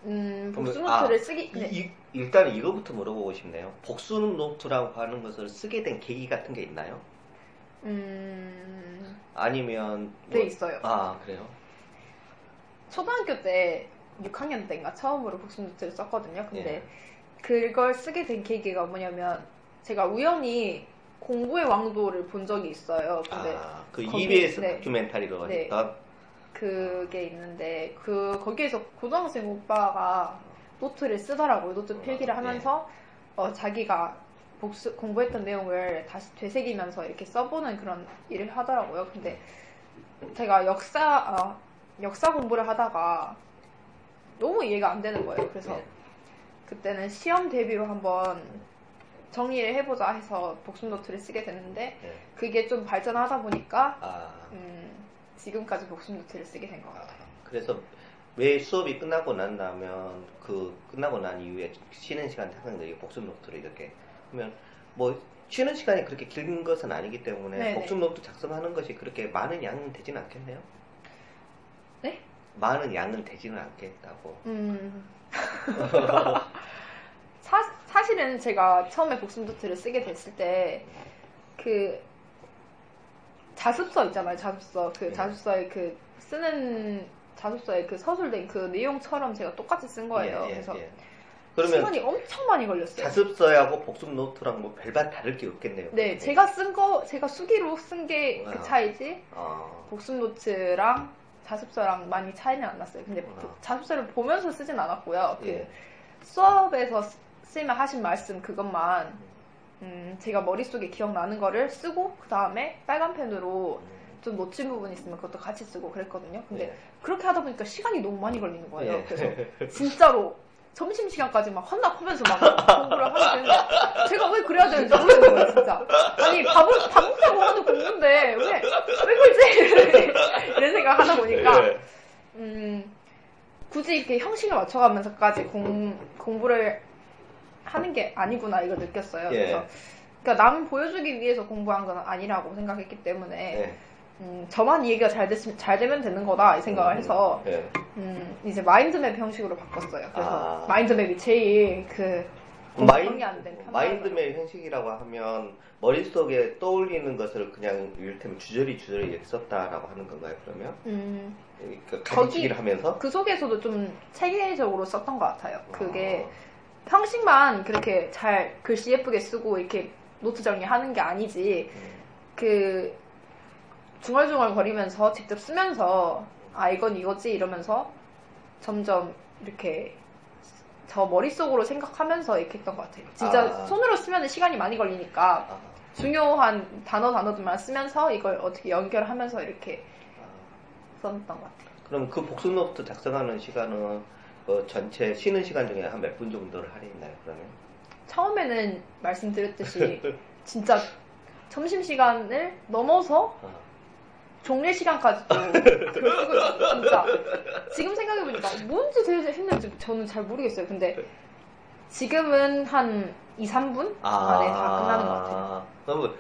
음, 복습 노트를 아, 쓰기 네. 이, 일단 이거부터 물어보고 싶네요. 복습 노트라고 하는 것을 쓰게 된 계기 같은 게 있나요? 음, 아니면 뭐, 네 있어요. 아 그래요? 초등학교 때 육 학년 때인가 처음으로 복습 노트를 썼거든요. 근데 예. 그걸 쓰게 된 계기가 뭐냐면 제가 우연히 공부의 왕도를 본 적이 있어요. 근데 아, 그 이비에스 네. 다큐멘터리로 네. 하니까 그게 있는데 그 거기에서 고등학생 오빠가 노트를 쓰더라고요. 노트 필기를 하면서 네. 어, 자기가 복습 공부했던 내용을 다시 되새기면서 이렇게 써보는 그런 일을 하더라고요. 근데 제가 역사 어, 역사 공부를 하다가 너무 이해가 안 되는 거예요. 그래서 네. 그때는 시험 대비로 한번 정리를 해보자 해서 복습 노트를 쓰게 됐는데 네. 그게 좀 발전하다 보니까 아. 음, 지금까지 복습 노트를 쓰게 된 것 같아요. 아, 그래서 왜 수업이 끝나고 난 다음에 그 끝나고 난 이후에 쉬는 시간에 항상 이렇게 복습 노트를 이렇게 하면 뭐 쉬는 시간이 그렇게 긴 것은 아니기 때문에 네네. 복습 노트 작성하는 것이 그렇게 많은 양은 되지는 않겠네요? 네? 많은 양은 되지는 않겠다고. 음. 사, 사실은 제가 처음에 복습 노트를 쓰게 됐을 때 그 자습서 있잖아요. 자습서 그 네. 자습서에 그 쓰는 자습서에 그 서술된 그 내용처럼 제가 똑같이 쓴 거예요. 예, 예, 그래서 예. 그러면 시간이 엄청 많이 걸렸어요. 자습서하고 복습 노트랑 뭐 별반 다를 게 없겠네요. 네, 제가 쓴 거 제가 수기로 쓴 게 그 차이지. 아. 복습 노트랑 자습서랑 많이 차이는 안 났어요. 근데 아. 자습서를 보면서 쓰진 않았고요. 그 예. 수업에서 쌤이 하신 말씀 그것만 음 제가 머릿속에 기억나는 거를 쓰고 그 다음에 빨간 펜으로 좀 놓친 부분이 있으면 그것도 같이 쓰고 그랬거든요. 근데 예. 그렇게 하다 보니까 시간이 너무 많이 걸리는 거예요. 예. 그래서 진짜로 점심시간까지 막 헌납하면서 막 공부를 하게 되는데 제가 왜 그래야 되는지 모르는 거예요. 진짜. 아니 밥을 밥 먹자고 하는 공부인데 왜, 왜 그러지? 이런 생각 하다 보니까 음 굳이 이렇게 형식을 맞춰가면서까지 공, 공부를 하는 게 아니구나 이걸 느꼈어요. 예. 그래서 그러니까 남 보여주기 위해서 공부한 건 아니라고 생각했기 때문에 예. 음, 저만 이해가 잘, 됐으면, 잘 되면 되는 거다 이 생각을 해서 예. 음, 이제 마인드맵 형식으로 바꿨어요. 그래서 아. 마인드맵이 제일 그 마인, 안 된 마인드맵 형식이라고 하면 머릿속에 떠올리는 것을 그냥 이를테면 주저리 주저리 이렇게 썼다라고 하는 건가요 그러면? 음, 그 가르치기를 하면서? 그 속에서도 좀 체계적으로 썼던 것 같아요. 그게 아. 형식만 그렇게 잘 글씨 예쁘게 쓰고 이렇게 노트 정리하는 게 아니지 음. 그 중얼중얼 거리면서 직접 쓰면서 아 이건 이거지 이러면서 점점 이렇게 저 머릿속으로 생각하면서 이렇게 했던 것 같아요. 진짜 아. 손으로 쓰면 시간이 많이 걸리니까 아. 중요한 단어 단어들만 쓰면서 이걸 어떻게 연결하면서 이렇게 썼던 것 같아요. 그럼 그 복습 노트 작성하는 시간은 그 전체 쉬는 시간 중에 한 몇 분 정도를 할애했나요? 그러면 처음에는 말씀드렸듯이 진짜 점심 시간을 넘어서 아. 종례 시간까지도 그걸 쓰고 있어요. 진짜 지금 생각해보니까 뭔지 되게 힘든지 저는 잘 모르겠어요. 근데 지금은 한 이, 삼 분 아~ 안에 다 끝나는 것 같아요. 너무...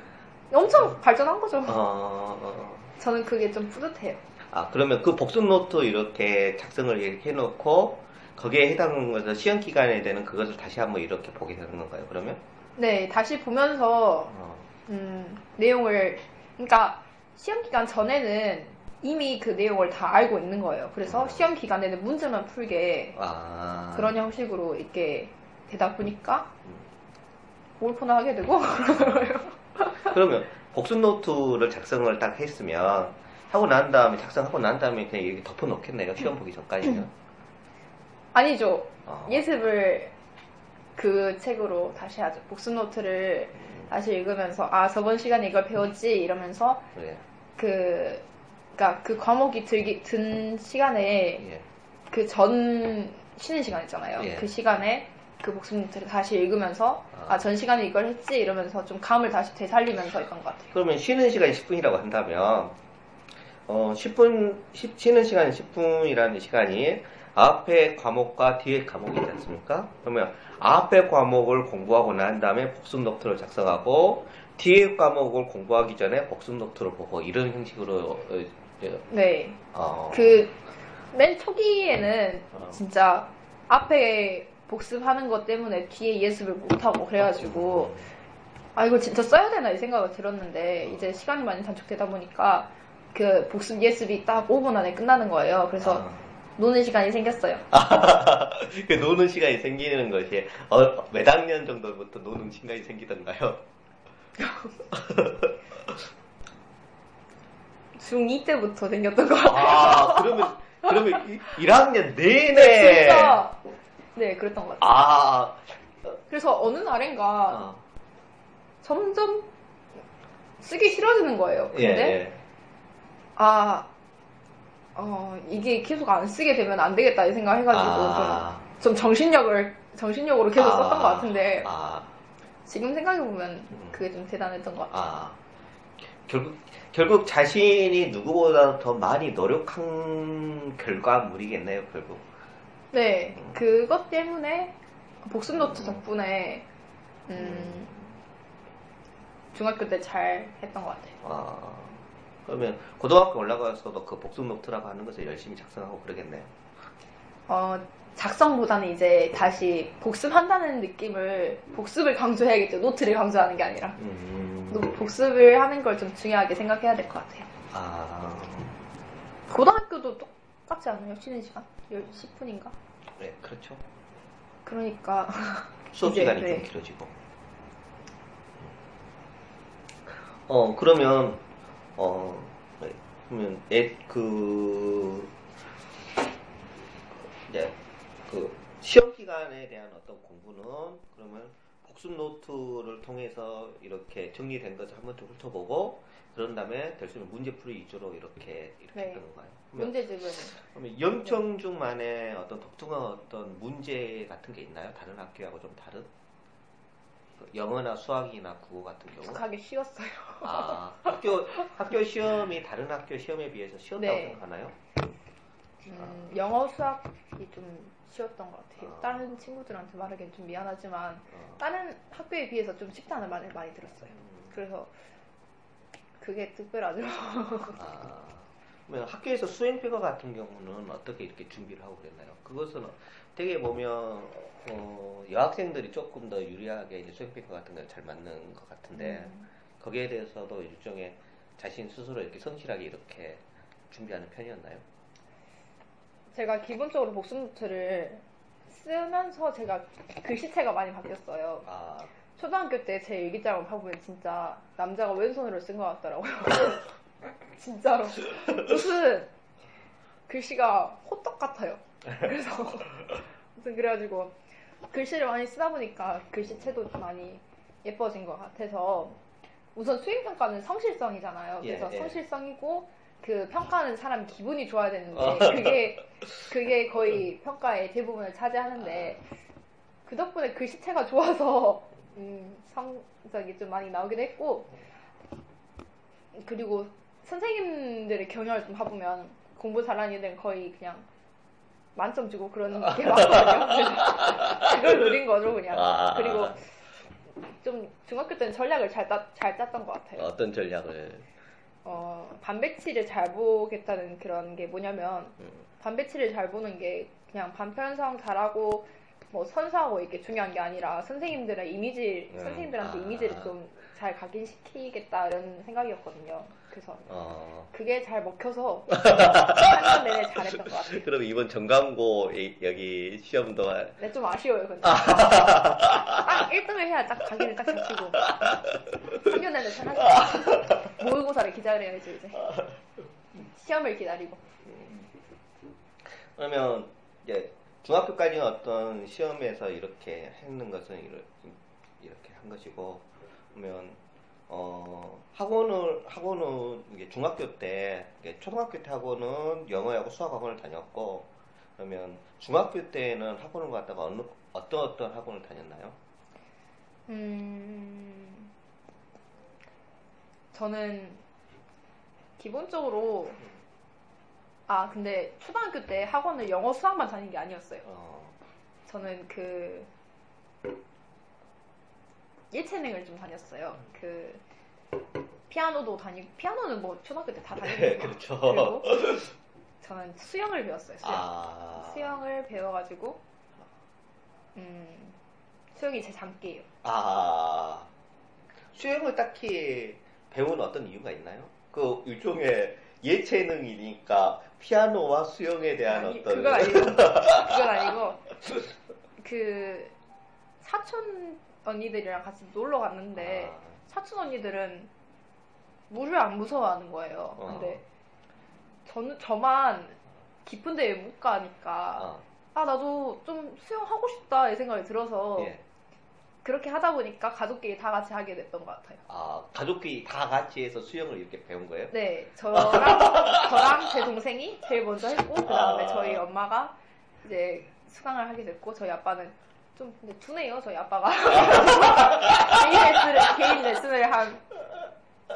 엄청 발전한 거죠. 아~ 저는 그게 좀 뿌듯해요. 아 그러면 그 복습 노트 이렇게 작성을 이렇게 해놓고 거기에 해당하는 것을 시험 기간에 되는 그것을 다시 한번 이렇게 보게 되는 건가요? 그러면? 네, 다시 보면서 음, 내용을 그러니까. 시험 기간 전에는 이미 그 내용을 다 알고 있는 거예요. 그래서 아. 시험 기간에는 문제만 풀게 아. 그런 형식으로 이렇게 되다 보니까 골포나 하게 되고. 그러면 복습 노트를 작성을 딱 했으면 하고 난 다음에 작성하고 난 다음에 그냥 이렇게 덮어놓겠네요. 시험 보기 전까지는. 아니죠. 아. 예습을 그 책으로 다시 하죠. 복습 노트를. 다시 읽으면서 아 저번 시간에 이걸 배웠지 이러면서 예. 그 그러니까 그 과목이 들기 든 시간에 예. 그 전 쉬는 시간 있잖아요. 예. 그 시간에 그 복습 노트를 다시 읽으면서 아 전 시간에 이걸 했지 이러면서 좀 감을 다시 되살리면서 했던 것 같아요. 그러면 쉬는 시간이 십 분이라고 한다면 어, 십 분, 쉬는 시간 십 분이라는 시간이 앞에 과목과 뒤에 과목이 있지 않습니까? 그러면 앞에 과목을 공부하고 난 다음에 복습 노트를 작성하고 뒤에 과목을 공부하기 전에 복습 노트를 보고 이런 형식으로. 네. 어. 그 맨 초기에는 어. 진짜 앞에 복습하는 것 때문에 뒤에 예습을 못하고 그래가지고 아 이거 진짜 써야 되나 이 생각을 들었는데 이제 시간이 많이 단축되다 보니까 그 복습 예습이 딱 오 분 안에 끝나는 거예요. 그래서 아. 노는 시간이 생겼어요. 그 노는 시간이 생기는 것이 어, 몇 학년 정도부터 노는 시간이 생기던가요? 중이 때부터 생겼던 것 같아요. 아, 그러면, 그러면 일 학년 내내. 네, 진짜, 네, 그랬던 것 같아요. 아. 그래서 어느 날인가 아. 점점 쓰기 싫어지는 거예요. 근데, 예, 예. 아, 어, 이게 계속 안 쓰게 되면 안 되겠다 이 생각 해가지고 아. 좀, 좀 정신력을, 정신력으로 계속 아. 썼던 것 같은데, 아. 지금 생각해보면 그게 좀 대단했던 것 같아요. 아. 결국, 결국 자신이 누구보다 더 많이 노력한 결과물이겠네요, 결국. 네, 음. 그것 때문에 복습노트 덕분에 음, 음. 중학교 때 잘 했던 것 같아요. 아, 그러면 고등학교 올라가서도 그 복습노트라고 하는 것을 열심히 작성하고 그러겠네요. 어, 작성보다는 이제 다시 복습한다는 느낌을 복습을 강조해야겠죠. 노트를 강조하는 게 아니라. 음. 복습을 하는 걸 좀 중요하게 생각해야 될 것 같아요. 아. 고등학교도 똑같지 않아요? 쉬는 시간? 십 분인가? 네, 그렇죠. 그러니까. 수업 시간이 네. 좀 길어지고. 어, 그러면, 어, 그러면, 애, 그, 네, 그, 시험 기간에 대한 어떤 공부는 그러면 복습 노트를 통해서 이렇게 정리된 것을 한번 좀 훑어보고 그런 다음에 될 수 있는 문제풀이 위주로 이렇게 이렇게 네. 했던 건가요? 문제집은 그러면 영천중만의 어떤 독특한 어떤 문제 같은 게 있나요? 다른 학교하고 좀 다른? 영어나 수학이나 국어 같은 경우? 독특하게 쉬웠어요. 아, 학교 학교 시험이 다른 학교 시험에 비해서 쉬웠다고 네. 생각하나요? 음, 아. 영어 수학이 좀 쉬웠던 것 같아요. 어. 다른 친구들한테 말하기엔 좀 미안하지만 어. 다른 학교에 비해서 좀 쉽다는 말을 많이 들었어요. 음. 그래서 그게 특별하죠. 아. 그러면 학교에서 수행평가 같은 경우는 어떻게 이렇게 준비를 하고 그랬나요? 그것은 되게 보면 어, 여학생들이 조금 더 유리하게 이제 수행평가 같은 걸 잘 맞는 것 같은데 음. 거기에 대해서도 일종의 자신 스스로 이렇게 성실하게 이렇게 준비하는 편이었나요? 제가 기본적으로 복습 노트를 쓰면서 제가 글씨체가 많이 바뀌었어요. 아. 초등학교 때 제 일기장을 봐보면 진짜 남자가 왼손으로 쓴 것 같더라고요. 진짜로. 무슨 글씨가 호떡 같아요. 그래서 무슨 그래가지고 글씨를 많이 쓰다 보니까 글씨체도 많이 예뻐진 것 같아서 우선 수행평가는 성실성이잖아요. 그래서 예, 예. 성실성이고 그 평가하는 사람 기분이 좋아야 되는데 그게 그게 거의 평가의 대부분을 차지하는데 그 덕분에 글씨체가 좋아서 음, 성적이 좀 많이 나오기도 했고 그리고 선생님들의 경영을 좀 봐보면 공부 잘하는 애들은 거의 그냥 만점 주고 그런 게 많거든요. 그걸 누린 거죠 그냥. 그리고 좀 중학교 때는 전략을 잘, 따, 잘 짰던 것 같아요. 어떤 전략을? 어, 반배치를 잘 보겠다는 그런 게 뭐냐면 음. 반배치를 잘 보는 게 그냥 반편성 잘하고 뭐 선수하고 이렇게 중요한 게 아니라 선생님들의 이미지 음. 선생님들한테 아. 이미지를 좀 잘 각인시키겠다 이런 생각이었거든요. 그래서 어. 그게 잘 먹혀서 한 년 내내 잘했던 것 같아요. 그럼 이번 전광고 여기 시험 동안 네, 좀 아쉬워요 근데 딱 일 등을 해야 딱 각인을 딱 잡히고 삼 년 내내 잘 하죠. 모의고사를 기다려야죠 이제 시험을 기다리고. 그러면 이제 중학교까지는 어떤 시험에서 이렇게 했는 것은 이렇게 한 것이고 그러면 어 학원을 학원은 이게 중학교 때 초등학교 때 학원은 영어하고 수학 학원을 다녔고 그러면 중학교 때는 학원을 갔다가 어느 어떤 어떤 학원을 다녔나요? 음. 저는 기본적으로 아 근데 초등학교 때 학원을 영어 수학만 다닌 게 아니었어요. 어. 저는 그 예체능을 좀 다녔어요. 그 피아노도 다니고 피아노는 뭐 초등학교 때 다 다니는 거. 그렇죠. 그리고 저는 수영을 배웠어요. 수영. 아. 수영을 배워가지고 음 수영이 제 잠깨예요. 아 수영을 딱히 배운 어떤 이유가 있나요? 그 일종의 예체능이니까 피아노와 수영에 대한 아니, 어떤 그건 아니고 그건 아니고 그 사촌 언니들이랑 같이 놀러 갔는데 아. 사촌 언니들은 물을 안 무서워하는 거예요. 어. 근데 저는 저만 깊은 데에 못 가니까 어. 아 나도 좀 수영하고 싶다 이 생각이 들어서 예. 그렇게 하다 보니까 가족끼리 다 같이 하게 됐던 것 같아요. 아 가족끼리 다 같이 해서 수영을 이렇게 배운 거예요? 네, 저랑 저랑 제 동생이 제일 먼저 했고 그 다음에 아. 저희 엄마가 이제 수강을 하게 됐고 저희 아빠는 좀 근데 둔해요 저희 아빠가 개인 레슨을 개인 레슨을 한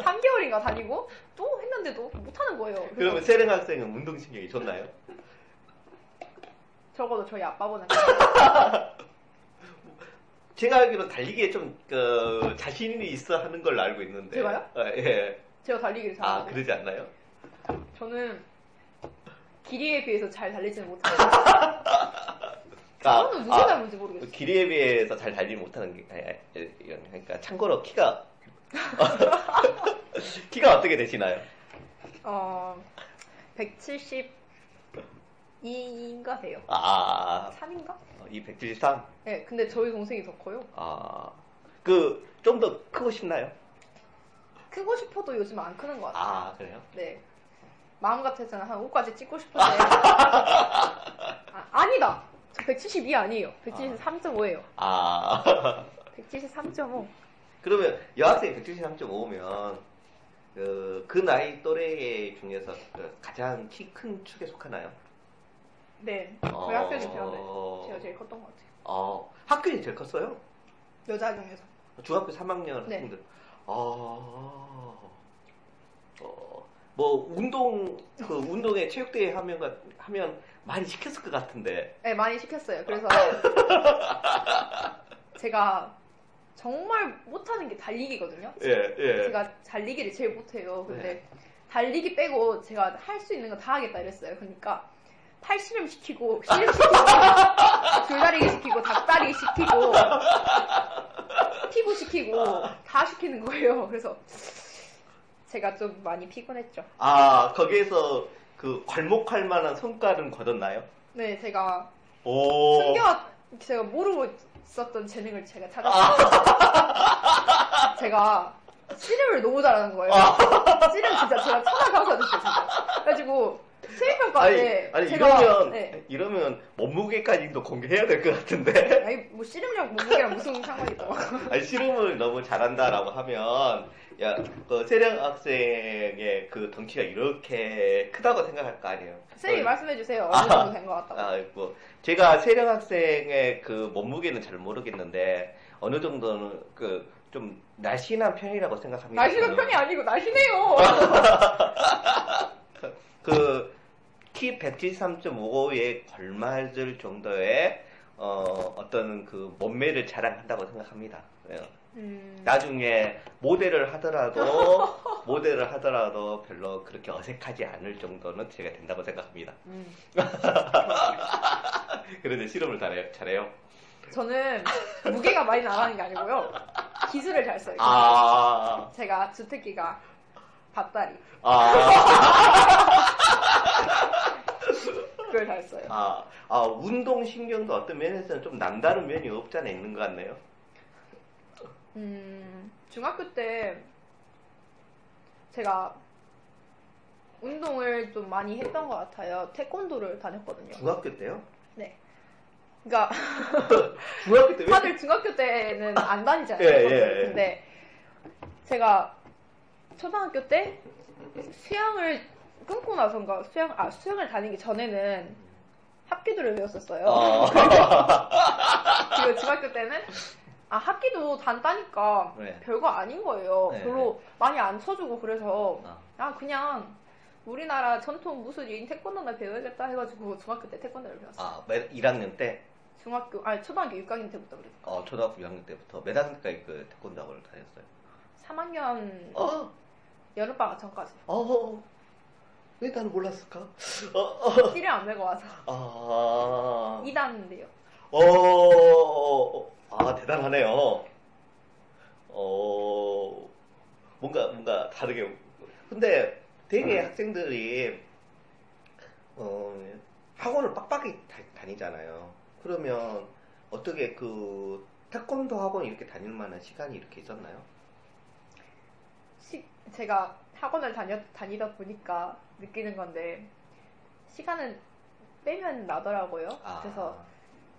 삼 개월인가 다니고 또 했는데도 못하는 거예요. 그래서. 그러면 세령 학생은 운동신경이 좋나요? 적어도 저희 아빠보다. 제가 알기로 달리기에 좀 그 자신이 있어 하는 걸로 알고 있는데. 제가요? 아, 예. 제가 달리기를 잘하고. 아 그러지 않나요? 저는 길이에 비해서 잘 달리지는 못해요. 저는 누가 아, 닮은지 모르겠어요. 길이에 비해서 잘 달리지 못하는 게 이런. 그러니까 참고로 키가 키가 어떻게 되시나요? 어 백칠십이인가 돼요. 아 삼인가? 이 백칠십삼? 네, 근데 저희 동생이 더 커요. 아, 그 좀 더 크고 싶나요? 크고 싶어도 요즘 안 크는 것 같아요. 아, 그래요? 네, 마음 같아서는 한 오까지 찍고 싶은데 아, 아니다. 저 백칠십이 아니에요. 백칠십삼 점 오예요. 아, 백칠십삼 점 오. 그러면 여학생이 백칠십삼 점 오면 그, 그 나이 또래 중에서 가장 키 큰 축에 속하나요? 네, 저희 어... 학교는 제가, 제가 제일 컸던 것 같아요. 어, 학교는 제일 컸어요? 여자 중에서. 중학교 삼 학년 학생들. 네. 어... 어, 뭐 운동 그 운동에 체육대회 하면 하면 많이 시켰을 것 같은데. 네, 많이 시켰어요. 그래서 제가 정말 못하는 게 달리기거든요. 예, 예. 제가 달리기를 제일 못해요. 근데 예. 달리기 빼고 제가 할 수 있는 거 다 하겠다 이랬어요. 그러니까. 팔 씨름 시키고, 씨름 시키고, 줄다리기 시키고, 닭다리 시키고, 피부 시키고, 다 시키는 거예요. 그래서 제가 좀 많이 피곤했죠. 아, 거기에서 그 괄목할 만한 성과는 거뒀나요? 네, 제가 오. 숨겨, 제가 모르고 있었던 재능을 제가 찾았어요. 아. 제가 씨름을 너무 잘하는 거예요. 아. 씨름 진짜 제가 천하 강사였어요, 진짜. 그래가지고 체육평가에 아니, 아니 제가, 이러면 네. 이러면 몸무게까지도 공개해야 될 것 같은데. 아니 뭐 씨름이랑 몸무게랑 무슨 상관이 있다고. 아니 씨름을 너무 잘한다라고 하면 야 그 세령 학생의 그 덩치가 이렇게 크다고 생각할 거 아니에요. 선생님 말씀해 주세요. 어느 정도 된 것 같다고. 아, 뭐 제가 세령 학생의 그 몸무게는 잘 모르겠는데 어느 정도는 그 좀 날씬한 편이라고 생각합니다. 날씬한 편이 아니고 날씬해요. 그 키 백칠십삼 점 오에 걸맞을 정도의 어, 어떤 그 몸매를 자랑한다고 생각합니다. 음... 나중에 모델을 하더라도 모델을 하더라도 별로 그렇게 어색하지 않을 정도는 제가 된다고 생각합니다. 음. 그런데 실험을 잘해요. 잘해요. 저는 무게가 많이 나가는 게 아니고요. 기술을 잘 써요. 아... 제가 주특기가 밭다리. 아... 그걸 잘 써요. 아, 아 운동 신경도 어떤 면에서는 좀 남다른 면이 없지 않아 있는 것 같네요. 음, 중학교 때 제가 운동을 좀 많이 했던 것 같아요. 태권도를 다녔거든요. 중학교 때요? 네. 그러니까 중학교 때 왜? 다들 중학교 때는 안 다니잖아요. 예, 예, 예. 근데 제가 초등학교 때 수영을 끊고 나선가 수영 아 수영을 다니기 전에는 합기도를 배웠었어요. 아~ 그리고 중학교 때는 아 합기도 단 따니까 네. 별거 아닌 거예요. 네. 별로 많이 안 쳐주고 그래서 아. 아 그냥 우리나라 전통 무술인 태권도나 배워야겠다 해가지고 중학교 때 태권도를 배웠어요. 아 일 학년 때? 중학교 아니 초등학교 육 학년 때부터 그랬어요. 어 초등학교 육 학년 때부터 몇 학년까지 그 태권도 학원을 다녔어요? 삼 학년 어? 여름방학 전까지. 어허 왜 나는 몰랐을까? 필요 안 메고 와서. 아 이 단인데요. 어, 아 대단하네요. 어 뭔가 뭔가 다르게. 근데 되게 음. 학생들이 어, 학원을 빡빡이 다, 다니잖아요. 그러면 어떻게 그 태권도 학원 이렇게 다닐 만한 시간이 이렇게 있었나요? 시, 제가 학원을 다녀, 다니다 보니까 느끼는 건데 시간은 빼면 나더라고요. 아. 그래서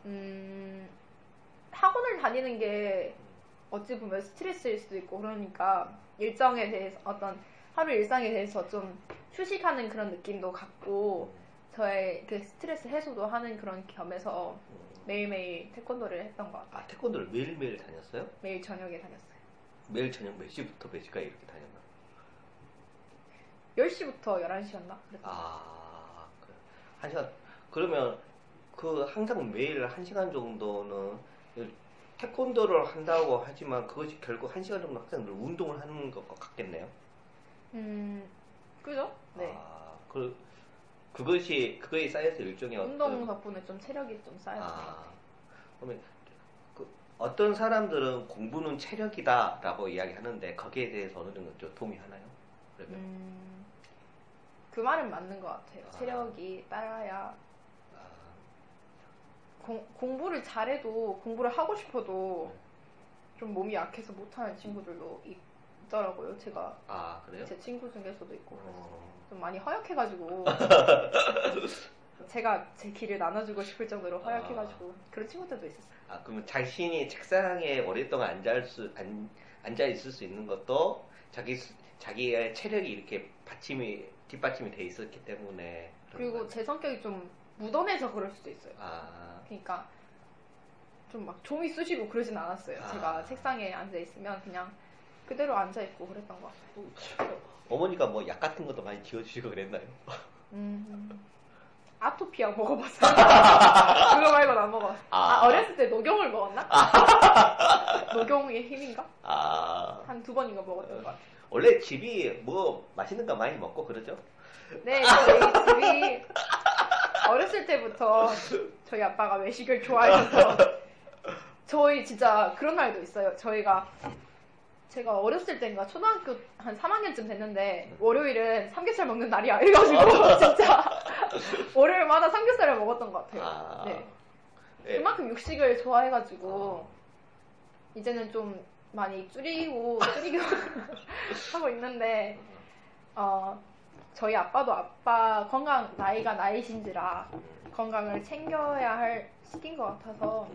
음, 학원을 다니는 게 어찌 보면 스트레스일 수도 있고 그러니까 일정에 대해서 어떤 하루 일상에 대해서 좀 휴식하는 그런 느낌도 갖고 저의 그 스트레스 해소도 하는 그런 겸해서 매일매일 태권도를 했던 것 같아요. 아 태권도를 매일매일 다녔어요? 매일 저녁에 다녔어요. 매일 저녁 몇 시부터 몇 시까지 이렇게 다녔나? 열 시부터 열한 시였나? 그랬어요. 아 그래. 한 시간. 그러면 그 항상 매일 한 시간 정도는 태권도를 한다고 하지만 그것이 결국 한 시간 정도 항상 운동을 하는 것 같겠네요. 음, 그죠? 네. 아, 그, 그것이, 그거에 쌓여서 일종의 운동 어떤... 덕분에 좀 체력이 좀 쌓였어요. 아, 그러면, 그, 어떤 사람들은 공부는 체력이다 라고 이야기 하는데, 거기에 대해서 어느 정도 동의 하나요? 그러면? 음, 그 말은 맞는 것 같아요. 아. 체력이 따라야. 아. 공, 공부를 잘해도, 공부를 하고 싶어도, 좀 몸이 약해서 못하는 친구들도 있고, 있더라고요. 제가 아, 그래요? 제 친구 중에서도 있고 어... 좀 많이 허약해가지고 제가 제 길을 나눠주고 싶을 정도로 허약해가지고 아... 그런 친구들도 있었어요. 아 그러면 자신이 책상에 오랫동안 앉아, 수, 안, 앉아 있을 수 있는 것도 자기 자기의 체력이 이렇게 받침이 뒷받침이 돼 있었기 때문에 그리고 건... 제 성격이 좀 무던해서 그럴 수도 있어요. 아... 그러니까 좀 막 종이 쑤시고 그러진 않았어요. 아... 제가 책상에 앉아 있으면 그냥 그대로 앉아있고 그랬던 것 같아요. 어머니가 뭐 약 같은 것도 많이 지어주시고 그랬나요? 음, 아토피아 먹어봤어요. 그거 말고는 안 먹어봤어요. 아, 아 어렸을 때 녹용을 먹었나? 아. 녹용의 힘인가? 아. 한 두 번인가 먹었던 것 같아요. 원래 집이 뭐 맛있는 거 많이 먹고 그러죠? 네, 저희 집이 어렸을 때부터 저희 아빠가 외식을 좋아하셔서 저희 진짜 그런 날도 있어요. 저희가 제가 어렸을 때인가 초등학교 한 삼 학년쯤 됐는데 월요일은 삼겹살 먹는 날이야 이래가지고 진짜 월요일마다 삼겹살을 먹었던 것 같아요. 아, 네. 네. 그만큼 육식을 좋아해가지고 아. 이제는 좀 많이 줄이고 줄이고 하고 있는데 어, 저희 아빠도 아빠 건강 나이가 나이신지라 건강을 챙겨야 할 시기인 것 같아서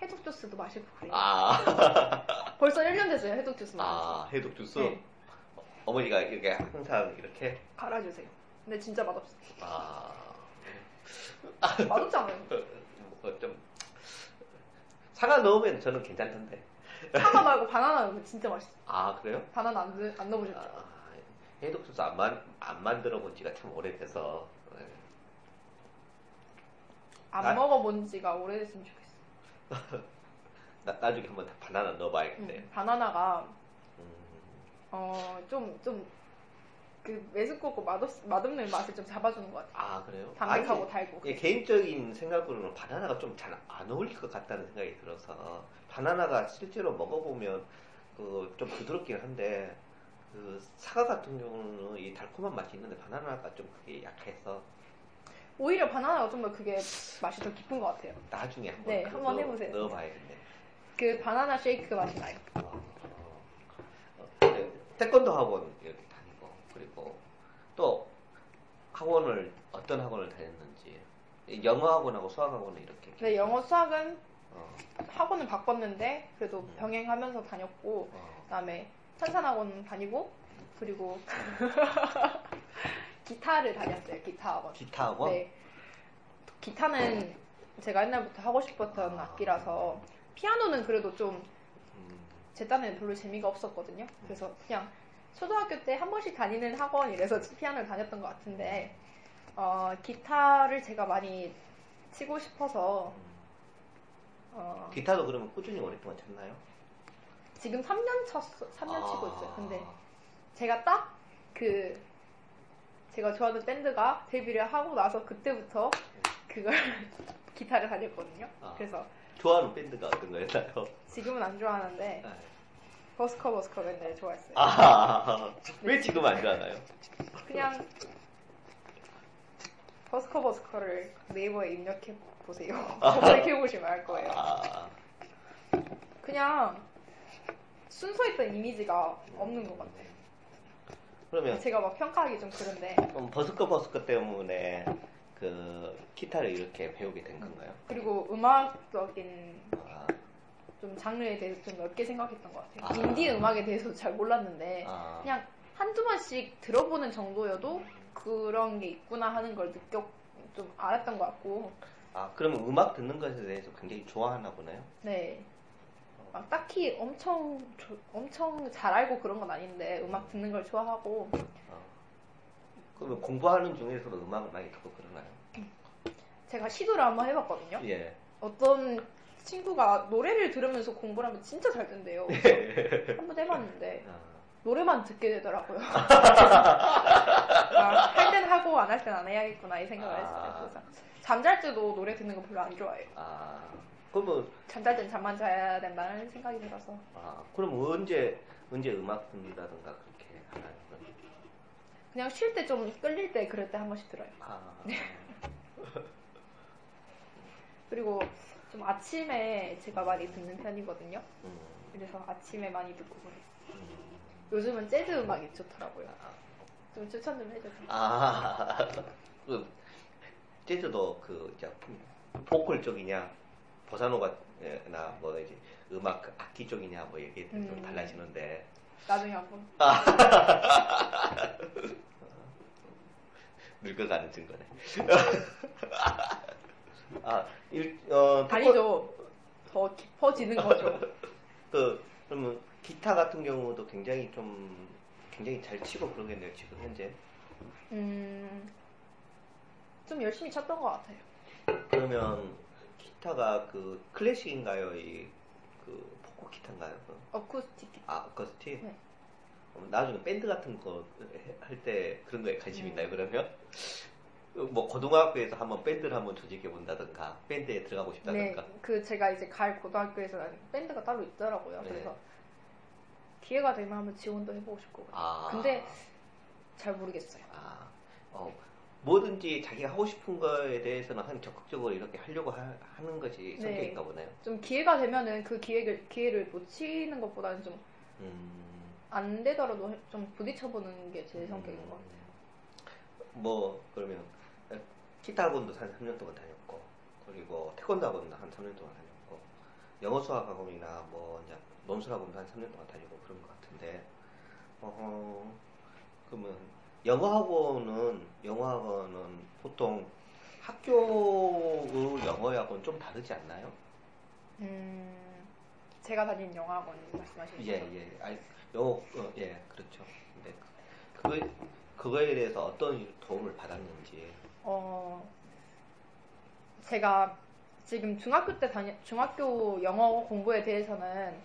해독 주스도 마시고 그래요. 아. 벌써 일 년 됐어요. 해독 주스 마시고. 아, 해독 주스? 네. 어머니가 이렇게 항상 이렇게 갈아주세요. 근데 진짜 맛없어요. 아. 맛없잖아요. 뭐 좀 사과 넣으면 저는 괜찮던데. 사과 말고 바나나 넣으면 진짜 맛있어요. 아, 그래요? 바나나 안, 안 넣어보셨죠? 아, 해독 주스 안, 안 만들어 본 지가 참 오래돼서. 네. 안 난... 먹어본 지가 오래됐으면 좋겠어요. 나, 나중에 한번 바나나 넣어봐야겠네. 음, 바나나가 어, 좀, 좀 그 매스껍고 맛없, 맛없는 맛을 좀 잡아주는 것 같아요. 아 그래요? 담백하고 아니, 달고. 예, 개인적인 생각으로는 바나나가 좀 잘 안 어울릴 것 같다는 생각이 들어서 바나나가 실제로 먹어보면 그, 좀 부드럽긴 한데 그 사과 같은 경우는 이 달콤한 맛이 있는데 바나나가 좀 그게 약해서 오히려 바나나가 좀 더 그게 맛이 더 깊은 것 같아요. 나중에 한번 네, 한번 해보세요. 넣어봐야겠네. 그 바나나 쉐이크 맛이 나요. 어, 어. 네, 태권도 학원 이렇게 다니고 그리고 또 학원을 어떤 학원을 다녔는지 영어 학원하고 수학 학원은 이렇게. 네, 영어 수학은 어. 학원을 바꿨는데 그래도 음. 병행하면서 다녔고 어. 그다음에 천산 학원 다니고 그리고. 기타를 다녔어요. 기타 학원. 기타 학원? 네. 기타는 제가 옛날부터 하고 싶었던 아... 악기라서 피아노는 그래도 좀 제 딴에는 별로 재미가 없었거든요. 그래서 그냥 초등학교 때 한 번씩 다니는 학원 이래서 피아노를 다녔던 것 같은데, 어, 기타를 제가 많이 치고 싶어서. 어, 기타도 그러면 꾸준히 오랫동안 쳤나요? 지금 삼 년 쳤어, 삼 년 아... 치고 있어요. 근데 제가 딱 그, 제가 좋아하는 밴드가 데뷔를 하고 나서 그때부터 그걸 기타를 다녔거든요. 아, 그래서 좋아하는 밴드가 어떤 거였나요? 지금은 안 좋아하는데 아, 버스커버스커 밴드 좋아했어요. 아, 왜 지금 안 좋아하나요? 그냥 버스커버스커를 네이버에 입력해 보세요. 검색해 보시면 알 거예요. 아, 그냥 순수했던 이미지가 없는 것 같아요. 그러면 제가 막 평가하기 좀 그런데. 그럼 버스커버스커 때문에 그 기타를 이렇게 배우게 된 건가요? 그리고 음악적인 아, 좀 장르에 대해서 좀 넓게 생각했던 것 같아요. 아, 인디 음악에 대해서도 잘 몰랐는데 아, 그냥 한두 번씩 들어보는 정도여도 그런 게 있구나 하는 걸 느꼈, 좀 알았던 것 같고. 아, 그러면 음악 듣는 것에 대해서 굉장히 좋아하나 보나요? 네. 막 딱히 엄청 조, 엄청 잘 알고 그런 건 아닌데 음악 듣는 걸 좋아하고. 어. 그러면 공부하는 중에서도 음악을 많이 듣고 그러나요? 제가 시도를 한번 해봤거든요. 예. 어떤 친구가 노래를 들으면서 공부를 하면 진짜 잘 된대요. 예. 한번 해봤는데 아, 노래만 듣게 되더라고요. 아, 할 땐 하고 안 할 땐 안 해야겠구나 이 생각을 아, 했어요. 그래서 잠잘 때도 노래 듣는 거 별로 안 좋아해요. 아, 그러면 잠잘 땐 잠만 자야 된다는 생각이 들어서. 아, 그럼 언제 언제 음악 듣는다든가 그렇게 하나요? 그냥 쉴 때 좀 끌릴 때 그럴 때 한 번씩 들어요. 아. 그리고 좀 아침에 제가 많이 듣는 편이거든요. 음. 그래서 아침에 많이 듣고 그래요. 음. 요즘은 재즈 음악이 좋더라고요. 아, 좀 추천 좀 해주세요. 아, 그 재즈도 그 이제 보컬 쪽이냐 보사노바나 뭐 이제 음악 악기 쪽이냐 뭐 이게 좀 음, 달라지는데. 나중에 한번. 아, 늙어가는 증거네. 아, 일, 어, 아니죠. 더 깊어지는 거죠. 그, 그러면 기타 같은 경우도 굉장히 좀 굉장히 잘 치고 그러겠네요 지금 현재. 음, 좀 열심히 쳤던 것 같아요. 그러면 기타가 그 클래식인가요? 이 그 포크 기타인가요? 그? 어쿠스틱 기타. 아, 어쿠스틱? 네. 나중에 밴드 같은 거 할 때 그런 거에 관심 음, 있나요 그러면? 뭐 고등학교에서 한번 밴드를 한번 조직해 본다든가 밴드에 들어가고 싶다든가. 네, 그 제가 이제 갈 고등학교에서는 밴드가 따로 있더라고요. 네. 그래서 기회가 되면 한번 지원도 해보고 싶고. 아, 근데 잘 모르겠어요. 아, 어, 뭐든지 자기가 하고 싶은 거에 대해서는 한 적극적으로 이렇게 하려고 하, 하는 것이 성격인가 네, 보네요. 좀 기회가 되면은 그 기회를 기회를 놓치는 것보다는 좀 안 음, 되더라도 좀 부딪혀보는 게 제 성격인 음, 것 같아요. 뭐 그러면 기타 학원도 한 삼 년 동안 다녔고, 그리고 태권도 학원도 한 삼 년 동안 다녔고, 영어 수학 학원이나 뭐 이제 논술 학원도 한 삼 년 동안 다니고 그런 것 같은데, 어, 그러면 영어 학원은 영어 학원은 보통 학교의 영어 학원 좀 다르지 않나요? 음, 제가 다닌 영어 학원 말씀하시는 거죠? 예, 예, 아니, 영어, 어, 예, 그렇죠. 근데 그거 그거에 대해서 어떤 도움을 받았는지. 어, 제가 지금 중학교 때 다니, 중학교 영어 공부에 대해서는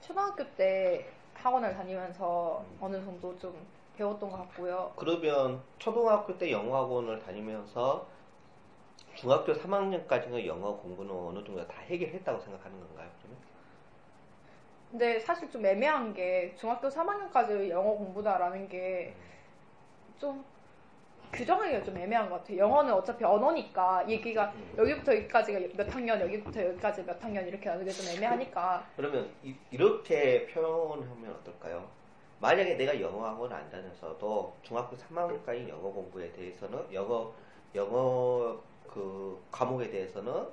초등학교 때 학원을 다니면서 음, 어느 정도 좀 배웠던 것 같고요. 그러면 초등학교 때 영어 학원을 다니면서 중학교 삼 학년까지는 영어 공부는 어느 정도 다 해결했다고 생각하는 건가요, 그러면? 근데 사실 좀 애매한 게 중학교 삼 학년까지 영어 공부다라는 게 음, 좀 규정하기가 좀 애매한 것 같아요. 영어는 어차피 언어니까 얘기가 여기부터 여기까지가 몇 학년, 여기부터 여기까지 몇 학년 이렇게 하는 게 좀 애매하니까. 그러면 이, 이렇게 표현하면 어떨까요? 만약에 내가 영어 학원을 안 다녀서도 중학교 삼 학년까지 영어 공부에 대해서는 영어 영어 그 과목에 대해서는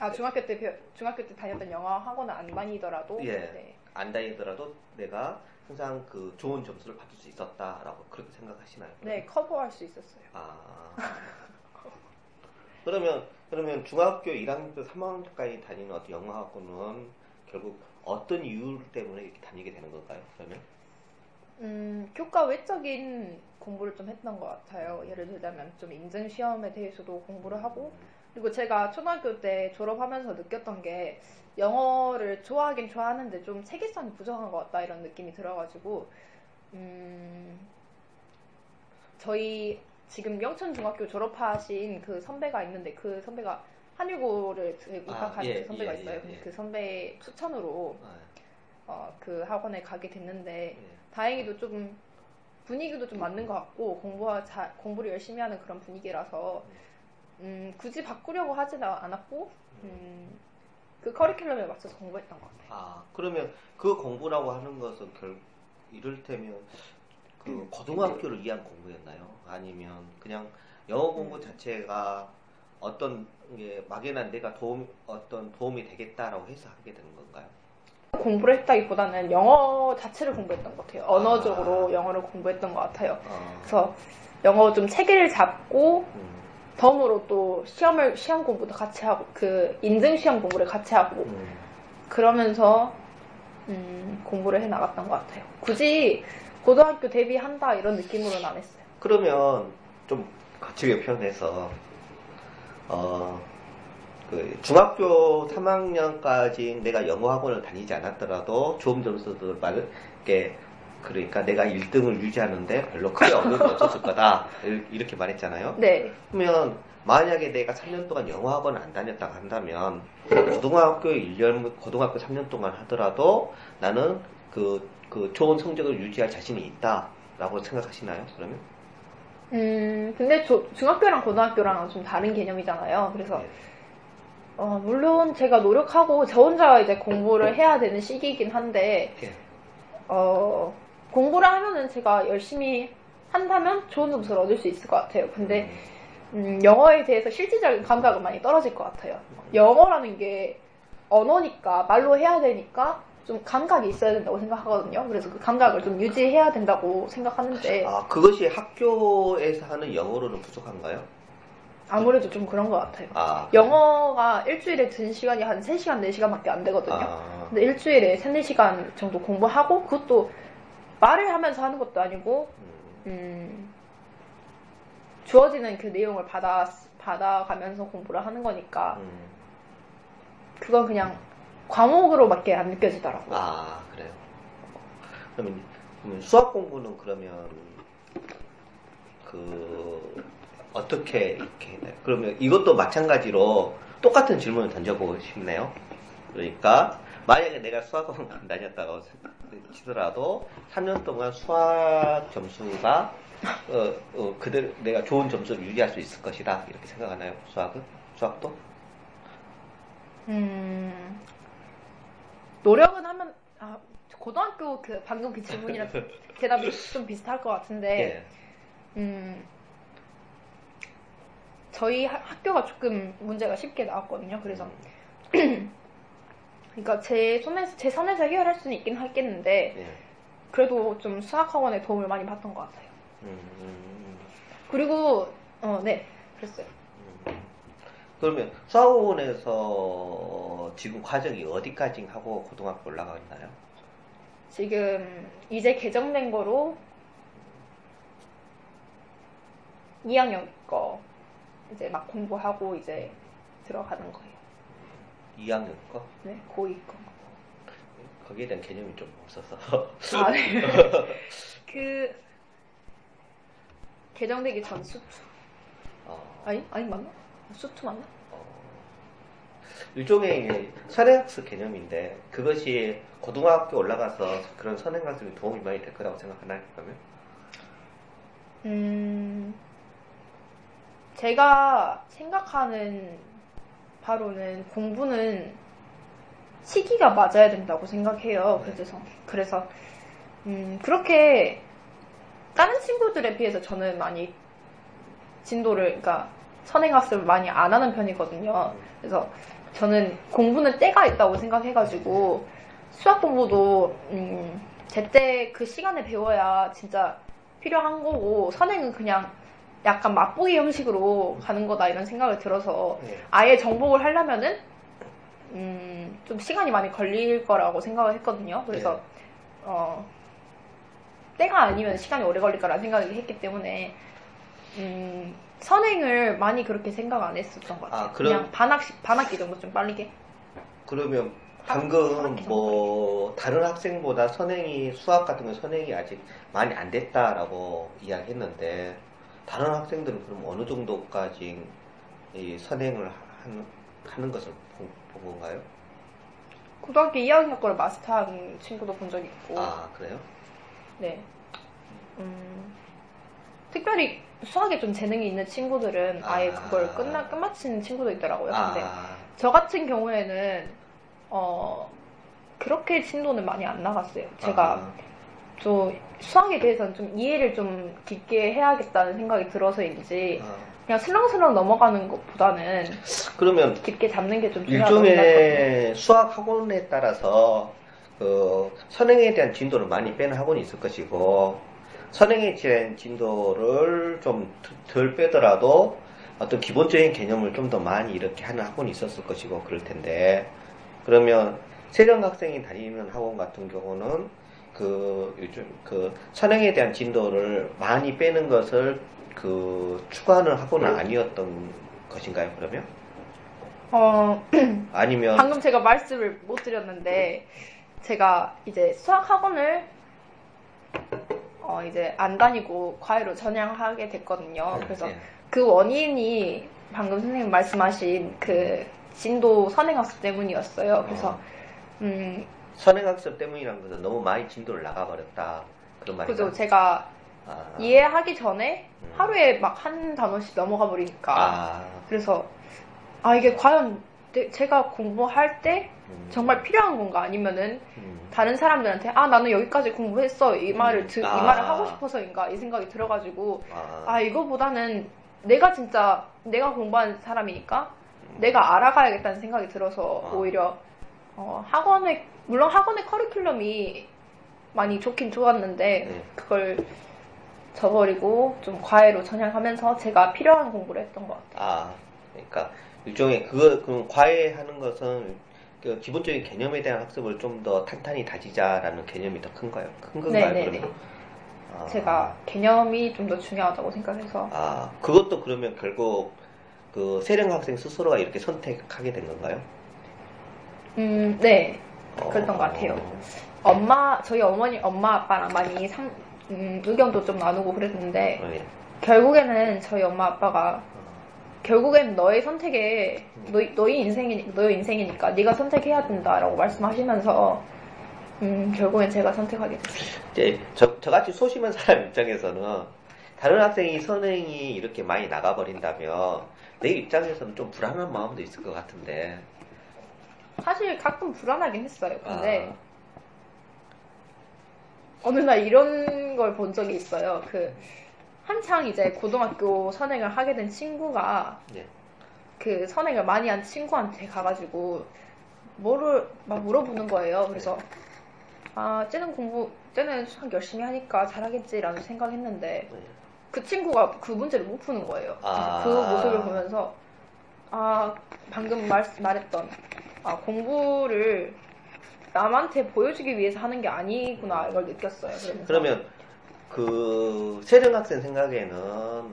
아 중학교 때 배, 중학교 때 다녔던 영어 학원을 안 다니더라도 예, 네, 안 다니더라도 내가 항상 그 좋은 점수를 받을 수 있었다라고 그렇게 생각하시나요? 네, 커버할 수 있었어요. 아, 그러면 그러면 중학교 일 학년부터 삼 학년까지 다니는 어떤 영어 학원은 결국 어떤 이유 때문에 이렇게 다니게 되는 건가요? 그러면 음, 교과 외적인 공부를 좀 했던 것 같아요. 예를 들자면 좀 인증시험에 대해서도 공부를 하고, 그리고 제가 초등학교 때 졸업하면서 느꼈던 게 영어를 좋아하긴 좋아하는데 좀 체계성이 부족한 것 같다 이런 느낌이 들어가지고, 음, 저희 지금 영천중학교 졸업하신 그 선배가 있는데 그 선배가 한유고를 입학한 아, 예, 그 선배가 예, 있어요. 예, 예. 그 선배 추천으로 아, 예. 어, 그 학원에 가게 됐는데 예. 다행히도 좀 분위기도 좀 맞는 것 같고 공부와 자, 공부를 열심히 하는 그런 분위기라서 음, 굳이 바꾸려고 하진 않았고 음, 그 커리큘럼에 맞춰서 공부했던 것 같아요. 아, 그러면 그 공부라고 하는 것은 결, 이를테면 그 음, 고등학교를 음. 위한 공부였나요? 아니면 그냥 영어 공부 음. 자체가 어떤 게 막연한 내가 도움, 어떤 도움이 되겠다라고 해서 하게 된 건가요? 공부를 했다기보다는 영어 자체를 공부했던 것 같아요. 언어적으로 아. 영어를 공부했던 것 같아요. 아. 그래서 영어 좀 체계를 잡고 음. 덤으로 또 시험을 시험 공부도 같이 하고 그 인증 시험 공부를 같이 하고 음. 그러면서 음, 공부를 해 나갔던 것 같아요. 굳이 고등학교 데뷔한다 이런 느낌으로는 안 했어요. 그러면 좀 거칠게 표현해서 어. 그 중학교 삼 학년까지 내가 영어학원을 다니지 않았더라도 좋은 점수들 말을 이렇게 그러니까 내가 일 등을 유지하는데 별로 크게 어려움이 없었을 거다 이렇게 말했잖아요. 네. 그러면 만약에 내가 삼 년 동안 영어학원을 안 다녔다고 한다면 고등학교 일 년 고등학교 삼 년 동안 하더라도 나는 그, 그 좋은 성적을 유지할 자신이 있다라고 생각하시나요? 그러면? 음 근데 저, 중학교랑 고등학교랑은 좀 다른 개념이잖아요. 그래서 네. 어, 물론 제가 노력하고 저 혼자 이제 공부를 해야 되는 시기이긴 한데 어, 공부를 하면은 제가 열심히 한다면 좋은 점수를 얻을 수 있을 것 같아요. 근데 음, 영어에 대해서 실질적인 감각은 많이 떨어질 것 같아요. 영어라는 게 언어니까 말로 해야 되니까 좀 감각이 있어야 된다고 생각하거든요. 그래서 그 감각을 좀 유지해야 된다고 생각하는데 아, 그것이 학교에서 하는 영어로는 부족한가요? 아무래도 좀 그런 것 같아요. 아, 그래. 영어가 일주일에 든 시간이 한 세 시간, 네 시간밖에 안 되거든요. 아. 근데 일주일에 삼, 네 시간 정도 공부하고 그것도 말을 하면서 하는 것도 아니고 음, 주어지는 그 내용을 받아, 받아가면서 공부를 하는 거니까 그건 그냥 과목으로밖에 안 느껴지더라고요. 아, 그래요. 그러면, 그러면 수학 공부는 그러면 그... 어떻게 이렇게 했나요? 그러면 이것도 마찬가지로 똑같은 질문을 던져보고 싶네요. 그러니까 만약에 내가 수학원 안 다녔다고 치더라도 삼 년 동안 수학 점수가 어, 어, 그대로 내가 좋은 점수를 유지할 수 있을 것이다 이렇게 생각하나요? 수학은? 수학도? 음 노력은 하면 아, 고등학교 그 방금 그 질문이랑 대답이 좀 비슷할 것 같은데 예. 음. 저희 하, 학교가 조금 문제가 쉽게 나왔거든요. 그래서 그러니까 제 손에서 제 선에서 해결할 수는 있긴 하겠는데 예. 그래도 좀 수학학원에 도움을 많이 받던 것 같아요. 음. 그리고 어, 네, 그랬어요. 음. 그러면 수학학원에서 지금 과정이 어디까지 하고 고등학교 올라갔나요? 지금 이제 개정된 거로 이 학년 거. 이제 막 공부하고 이제 들어가는 거예요. 이 학년 거? 네, 고이 거. 거기에 대한 개념이 좀 없어서. 아, 네. 그 개정되기 전 수투. 어... 아니, 아니 맞나? 수투 맞나? 어... 일종의 선행학습 개념인데 그것이 고등학교 올라가서 그런 선행학습에 도움이 많이 될 거라고 생각하나요? 그러면? 음. 제가 생각하는 바로는 공부는 시기가 맞아야 된다고 생각해요. 그래서, 그래서 음, 그렇게 다른 친구들에 비해서 저는 많이 진도를, 그러니까 선행학습을 많이 안 하는 편이거든요. 그래서 저는 공부는 때가 있다고 생각해가지고 수학 공부도 음, 제때 그 시간에 배워야 진짜 필요한 거고 선행은 그냥 약간 맛보기 형식으로 가는 거다 이런 생각을 들어서 아예 정복을 하려면은 음 좀 시간이 많이 걸릴 거라고 생각을 했거든요. 그래서 어 때가 아니면 시간이 오래 걸릴 거라는 생각을 했기 때문에 음, 선행을 많이 그렇게 생각 안 했었던 것 같아요. 아, 그럼, 그냥 반학식, 반학기 정도 좀 빠르게. 그러면 방금 뭐 다른 학생보다 선행이 수학 같은 건 선행이 아직 많이 안 됐다라고 이야기했는데 다른 학생들은 그럼 어느 정도까지 이 선행을 하는, 하는 것을 본 건가요? 고등학교 이 학년 거를 마스터한 친구도 본 적이 있고. 아, 그래요? 네. 음, 특별히 수학에 좀 재능이 있는 친구들은 아예 아, 그걸 끝나, 끝마치는 친구도 있더라고요. 아, 근데 저 같은 경우에는, 어, 그렇게 진도는 많이 안 나갔어요. 제가 아, 저 수학에 대해서는 좀 이해를 좀 깊게 해야겠다는 생각이 들어서인지, 아, 그냥 슬렁슬렁 넘어가는 것보다는 그러면 깊게 잡는 게 좀 중요하다고 생각하거든요. 일종의 수학 학원에 따라서 그 선행에 대한 진도를 많이 빼는 학원이 있을 것이고 선행에 대한 진도를 좀 덜 빼더라도 어떤 기본적인 개념을 좀 더 많이 이렇게 하는 학원이 있었을 것이고 그럴 텐데 그러면 세령 학생이 다니는 학원 같은 경우는 그 요즘 그 선행에 대한 진도를 많이 빼는 것을 그 추가하는 학원은 아니었던 것인가요? 그러면? 어 아니면 방금 제가 말씀을 못 드렸는데 제가 이제 수학 학원을 어 이제 안 다니고 과외로 전향하게 됐거든요. 그래서 네. 그 원인이 방금 선생님 말씀하신 그 진도 선행학습 때문이었어요. 그래서 어. 음 선행학습 때문이라는 것은 너무 많이 진도를 나가버렸다 그런 말이죠. 그죠. 제가 아. 이해하기 전에 하루에 막 한 단어씩 넘어가 버리니까 아. 그래서 아 이게 과연 내, 제가 공부할 때 음. 정말 필요한 건가 아니면은 음. 다른 사람들한테 아 나는 여기까지 공부했어 이 말을 드, 아. 이 말을 하고 싶어서인가 이 생각이 들어가지고 아. 아 이거보다는 내가 진짜 내가 공부한 사람이니까 음. 내가 알아가야겠다는 생각이 들어서 아. 오히려 어, 학원에 물론 학원의 커리큘럼이 많이 좋긴 좋았는데 음. 그걸 저버리고 좀 과외로 전향하면서 제가 필요한 공부를 했던 것 같아요. 아, 그러니까 일종의 그거 그럼 과외하는 것은 그 기본적인 개념에 대한 학습을 좀 더 탄탄히 다지자라는 개념이 더 큰가요? 큰 건가요? 네네네. 아. 제가 개념이 좀 더 중요하다고 생각해서. 아, 그것도 그러면 결국 그 세령 학생 스스로가 이렇게 선택하게 된 건가요? 음, 네, 그랬던 어. 것 같아요. 엄마, 저희 어머니, 엄마 아빠랑 많이 상. 음, 의견도 좀 나누고 그랬는데 어, 예. 결국에는 저희 엄마 아빠가 결국엔 너의 선택에 너, 너의 인생이 너의 인생이니까 네가 선택해야 된다라고 말씀하시면서 음, 결국엔 제가 선택하게 됐어요. 이제 저, 저같이 소심한 사람 입장에서는 다른 학생이 선행이 이렇게 많이 나가버린다면 내 입장에서는 좀 불안한 마음도 있을 것 같은데 사실 가끔 불안하긴 했어요. 근데 아. 어느 날 이런 걸 본 적이 있어요. 그 한창 이제 고등학교 선행을 하게 된 친구가 네. 그 선행을 많이 한 친구한테 가가지고 뭐를 막 물어보는 거예요. 그래서 아 쟤는 공부 쟤는 수학 열심히 하니까 잘하겠지라는 생각했는데 그 친구가 그 문제를 못 푸는 거예요. 아~ 그 모습을 보면서 아 방금 말, 말했던 아 공부를 남한테 보여주기 위해서 하는 게 아니구나 이걸 느꼈어요. 그러면서. 그러면 그 세령 학생 생각에는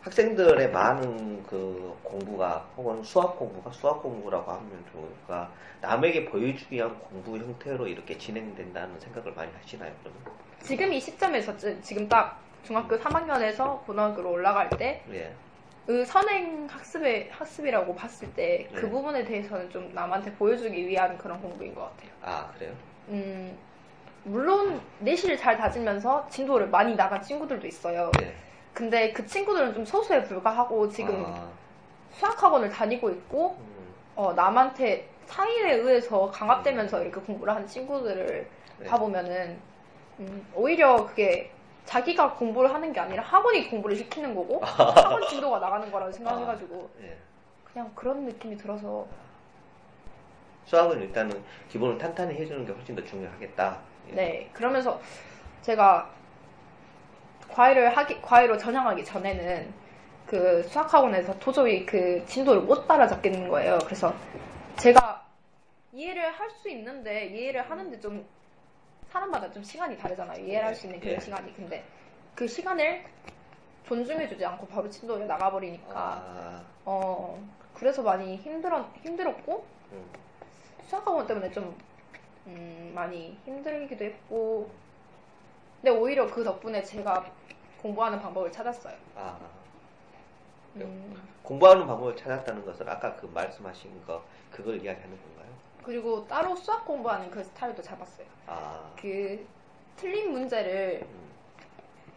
학생들의 많은 그 공부가 혹은 수학 공부가 수학 공부라고 하면 좋으니까 남에게 보여주기 위한 공부 형태로 이렇게 진행된다는 생각을 많이 하시나요? 그러면? 지금 이 시점에서 지금 딱 중학교 삼 학년에서 고등학교로 올라갈 때 예. 그 선행 학습의 학습이라고 봤을 때 그 네. 부분에 대해서는 좀 남한테 보여주기 위한 그런 공부인 것 같아요. 아 그래요? 음 물론 내실을 잘 다지면서 진도를 많이 나간 친구들도 있어요. 네. 근데 그 친구들은 좀 소수에 불과하고 지금 아. 수학학원을 다니고 있고 음. 어, 남한테 타인에 의해서 강압되면서 음. 이렇게 공부를 한 친구들을 네. 봐보면은 음, 오히려 그게 자기가 공부를 하는 게 아니라 학원이 공부를 시키는 거고 학원 진도가 나가는 거라고 생각해가지고 그냥 그런 느낌이 들어서 수학은 일단은 기본을 탄탄히 해주는 게 훨씬 더 중요하겠다. 예. 네, 그러면서 제가 과외를 하기 과외로 전향하기 전에는 그 수학학원에서 도저히 그 진도를 못 따라잡겠는 거예요. 그래서 제가 이해를 할 수 있는데 이해를 하는데 좀 사람마다 좀 시간이 다르잖아요. 이해할 수 있는 교육 예. 시간이. 근데 그 시간을 존중해주지 않고 바로 진도에 나가버리니까 아. 어 그래서 많이 힘들어, 힘들었고 음. 수학학원 때문에 좀 음, 많이 힘들기도 했고 근데 오히려 그 덕분에 제가 공부하는 방법을 찾았어요. 아. 음. 공부하는 방법을 찾았다는 것은 아까 그 말씀하신 거 그걸 이야기하는 건가요? 그리고 따로 수학 공부하는 그 스타일도 잡았어요. 아. 그 틀린 문제를 음.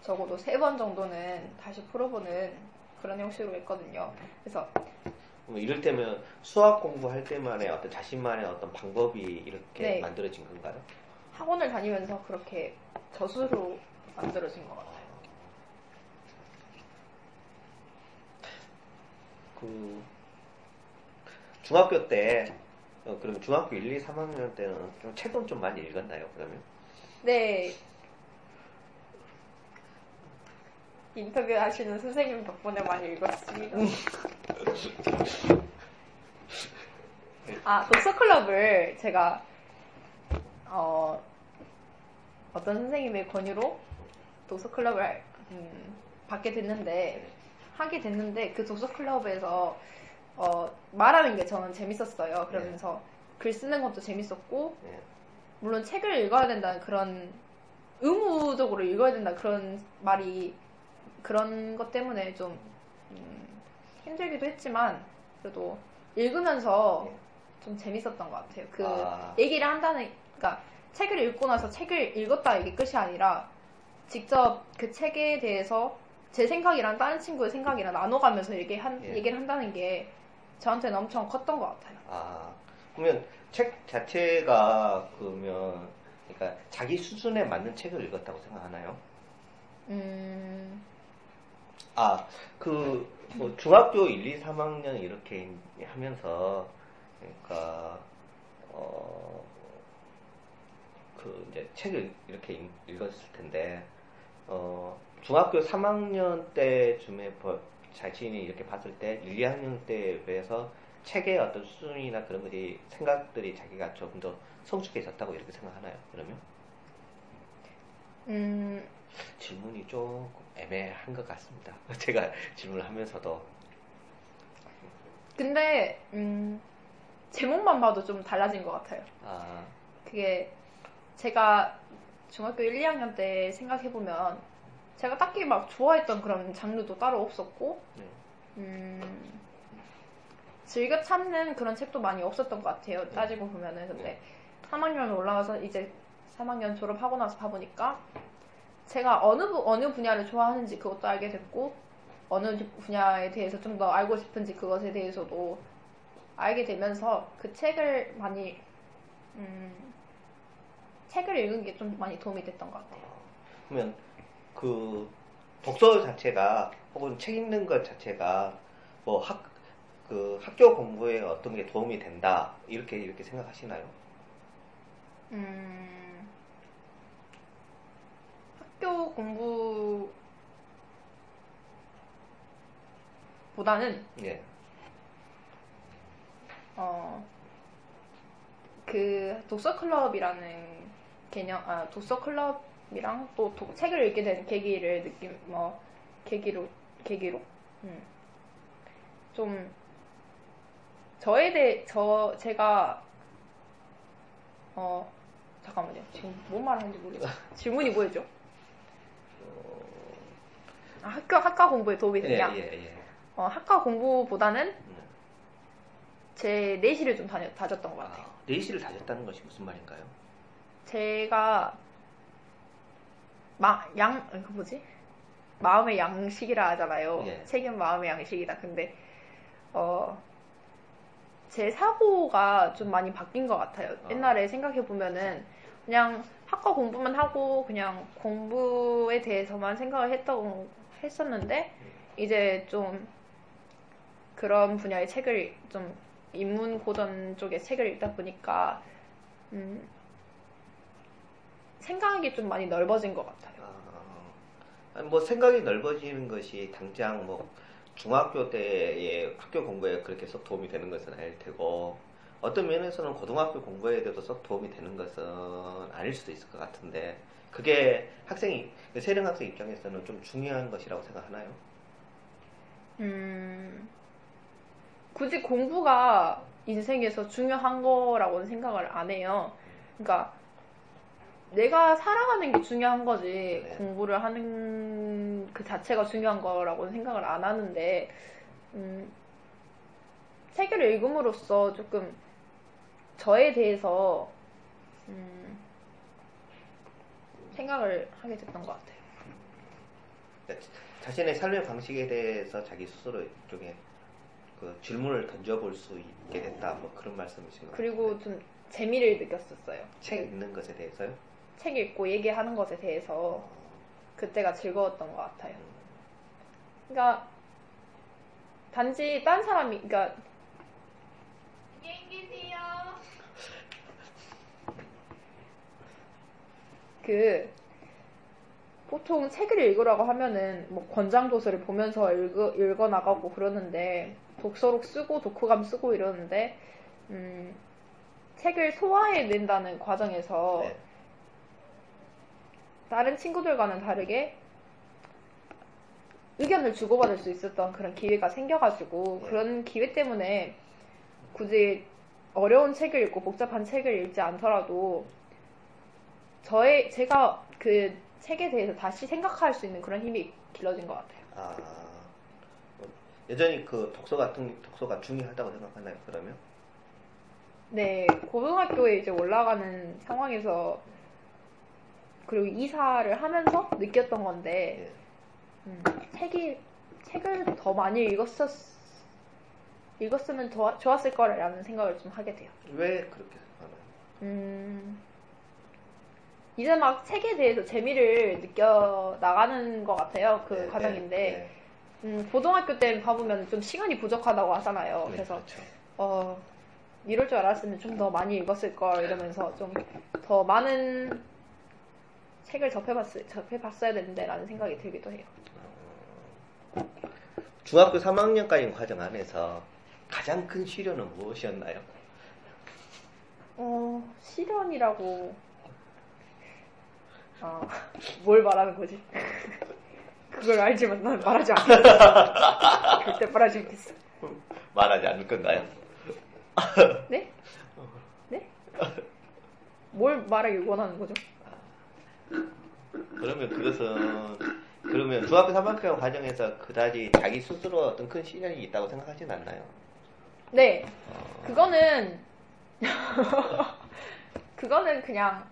적어도 세 번 정도는 다시 풀어보는 그런 형식으로 했거든요. 그래서 이럴 때면 수학 공부할 때만의 어떤 자신만의 어떤 방법이 이렇게 네. 만들어진 건가요? 학원을 다니면서 그렇게 저 스스로 만들어진 것 같아요. 그 중학교 때 어, 그럼 중학교 일, 이, 삼 학년 때는 좀 책은 좀 많이 읽었나요? 그러면? 네. 인터뷰 하시는 선생님 덕분에 많이 읽었습니다. 아, 독서클럽을 제가 어, 어떤 선생님의 권유로 독서클럽을 음, 받게 됐는데 하게 됐는데 그 독서클럽에서 어, 말하는 게 저는 재밌었어요. 그러면서 예. 글 쓰는 것도 재밌었고 예. 물론 책을 읽어야 된다는 그런 의무적으로 읽어야 된다 그런 말이 그런 것 때문에 좀 음, 힘들기도 했지만 그래도 읽으면서 예. 좀 재밌었던 것 같아요. 그 아. 얘기를 한다는 그러니까 책을 읽고 나서 책을 읽었다 이게 끝이 아니라 직접 그 책에 대해서 제 생각이랑 다른 친구의 생각이랑 나눠가면서 얘기한, 예. 얘기를 한다는 게 저한테는 엄청 컸던 것 같아요. 아, 그러면 책 자체가 그러면 그러니까 자기 수준에 맞는 책을 읽었다고 생각하나요? 음. 아, 그 뭐 중학교 일, 이, 삼 학년 이렇게 하면서 그러니까 어 그 이제 책을 이렇게 읽었을 텐데 어. 중학교 삼 학년 때쯤에 자신이 이렇게 봤을 때 일, 이 학년 때에 비해서 책의 어떤 수준이나 그런 것이 생각들이 자기가 조금 더 성숙해졌다고 이렇게 생각하나요? 그러면? 음... 질문이 좀 애매한 것 같습니다. 제가 질문을 하면서도 근데 음... 제목만 봐도 좀 달라진 것 같아요. 아... 그게 제가 중학교 일, 이 학년 때 생각해보면 제가 딱히 막 좋아했던 그런 장르도 따로 없었고 음, 즐겨 찾는 그런 책도 많이 없었던 것 같아요. 따지고 보면은. 근데 삼 학년 올라가서 이제 삼 학년 졸업하고 나서 봐보니까 제가 어느, 어느 분야를 좋아하는지 그것도 알게 됐고 어느 분야에 대해서 좀 더 알고 싶은지 그것에 대해서도 알게 되면서 그 책을 많이 음, 책을 읽은 게 좀 많이 도움이 됐던 것 같아요. 그러면 그 독서 자체가 혹은 책 읽는 것 자체가 뭐 학 그 학교 공부에 어떤 게 도움이 된다 이렇게 이렇게 생각하시나요? 음 학교 공부보다는 예 어 그 독서 클럽이라는 개념 아 독서 클럽 이랑 또 도, 책을 읽게 된 계기를 느낌 뭐 계기로 계기로 음. 좀 저에 대해 저 제가 어 잠깐만요 지금 뭔 말하는지 모르겠어요. 질문이 뭐였죠? 아, 학교 학과 공부에 도움이 되냐? 예, 예, 예. 어 학과 공부보다는 제 내실을 좀 다녀, 다졌던 것 같아요. 아, 내실을 다졌다는 것이 무슨 말인가요? 제가 마, 양, 그 뭐지? 마음의 양식이라 하잖아요. 예. 책은 마음의 양식이다. 근데, 어, 제 사고가 좀 많이 바뀐 것 같아요. 어. 옛날에 생각해보면은, 그냥 학과 공부만 하고, 그냥 공부에 대해서만 생각을 했던, 했었는데, 이제 좀, 그런 분야의 책을, 좀, 인문고전 쪽의 책을 읽다 보니까, 음, 생각이 좀 많이 넓어진 것 같아요. 아, 뭐 생각이 넓어지는 것이 당장 뭐 중학교 때의 학교 공부에 그렇게 해서 도움이 되는 것은 아닐 테고 어떤 면에서는 고등학교 공부에 대해서 도움이 되는 것은 아닐 수도 있을 것 같은데, 그게 학생이, 세령 학생 입장에서는 좀 중요한 것이라고 생각하나요? 음, 굳이 공부가 인생에서 중요한 거라고는 생각을 안 해요. 그러니까 내가 살아가는 게 중요한 거지, 네. 공부를 하는 그 자체가 중요한 거라고는 생각을 안 하는데, 음, 책을 읽음으로써 조금 저에 대해서 음, 생각을 하게 됐던 것 같아요. 자신의 삶의 방식에 대해서 자기 스스로 쪽에 그 질문을 던져볼 수 있게 됐다, 뭐 그런 말씀이신가요? 그리고 좀 재미를 느꼈었어요. 책 읽는 것에 대해서요? 책 읽고 얘기하는 것에 대해서 그때가 즐거웠던 것 같아요. 그러니까 단지 딴 사람이, 그러니까 안녕히 계세요. 그 보통 책을 읽으라고 하면은 뭐 권장도서를 보면서 읽어, 읽어 나가고 그러는데, 독서록 쓰고 독후감 쓰고 이러는데, 음, 책을 소화해낸다는 과정에서 네. 다른 친구들과는 다르게 의견을 주고받을 수 있었던 그런 기회가 생겨가지고, 네. 그런 기회 때문에 굳이 어려운 책을 읽고 복잡한 책을 읽지 않더라도 저의 제가 그 책에 대해서 다시 생각할 수 있는 그런 힘이 길러진 것 같아요. 아, 여전히 그 독서 같은 독서가 중요하다고 생각하나요? 그러면? 네, 고등학교에 이제 올라가는 상황에서 그리고 이사를 하면서 느꼈던 건데. 네. 음, 책이, 책을 더 많이 읽었었, 읽었으면 더, 좋았을 거라는 생각을 좀 하게 돼요. 왜 그렇게 생각하나요? 음, 이제 막 책에 대해서 재미를 느껴 나가는 것 같아요. 그 네, 과정인데, 네, 네. 음, 고등학교 때 봐보면 좀 시간이 부족하다고 하잖아요. 네, 그래서, 그렇죠. 어, 이럴 줄 알았으면 좀 더 많이 읽었을 걸, 이러면서 좀 더 많은 책을 접해봤을, 접해봤어야 되는데 라는 생각이 들기도 해요. 중학교 삼 학년까지인 과정 안에서 가장 큰 시련은 무엇이었나요? 어, 시련이라고... 아, 뭘 말하는 거지? 그걸 알지만 난 말하지 않겠어. 절대 말하지 않겠어. 말하지 않을 건가요? 네? 네? 뭘 말하길 원하는 거죠? 그러면 그것은... 그러면 중학교 삼 학년 과정에서 그다지 자기 스스로 어떤 큰 시련이 있다고 생각하진 않나요? 네, 어... 그거는 그거는 그냥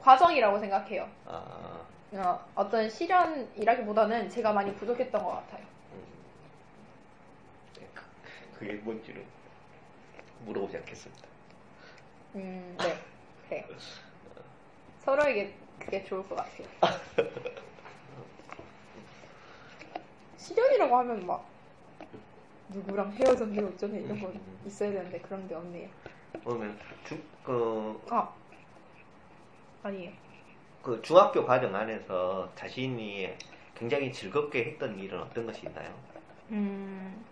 과정이라고 생각해요. 아... 어, 어떤 시련이라기보다는 제가 많이 부족했던 것 같아요. 음... 그게 뭔지를 물어보지 않겠습니다. 음, 네, 그래요. 서로에게 그게 좋을 것 같아요. 시련이라고 하면 막 누구랑 헤어졌네 어쩌네 이런 건 있어야 되는데 그런 게 없네요. 그러면 중, 그, 아 아니에요. 그 중학교 과정 안에서 자신이 굉장히 즐겁게 했던 일은 어떤 것이 있나요? 음,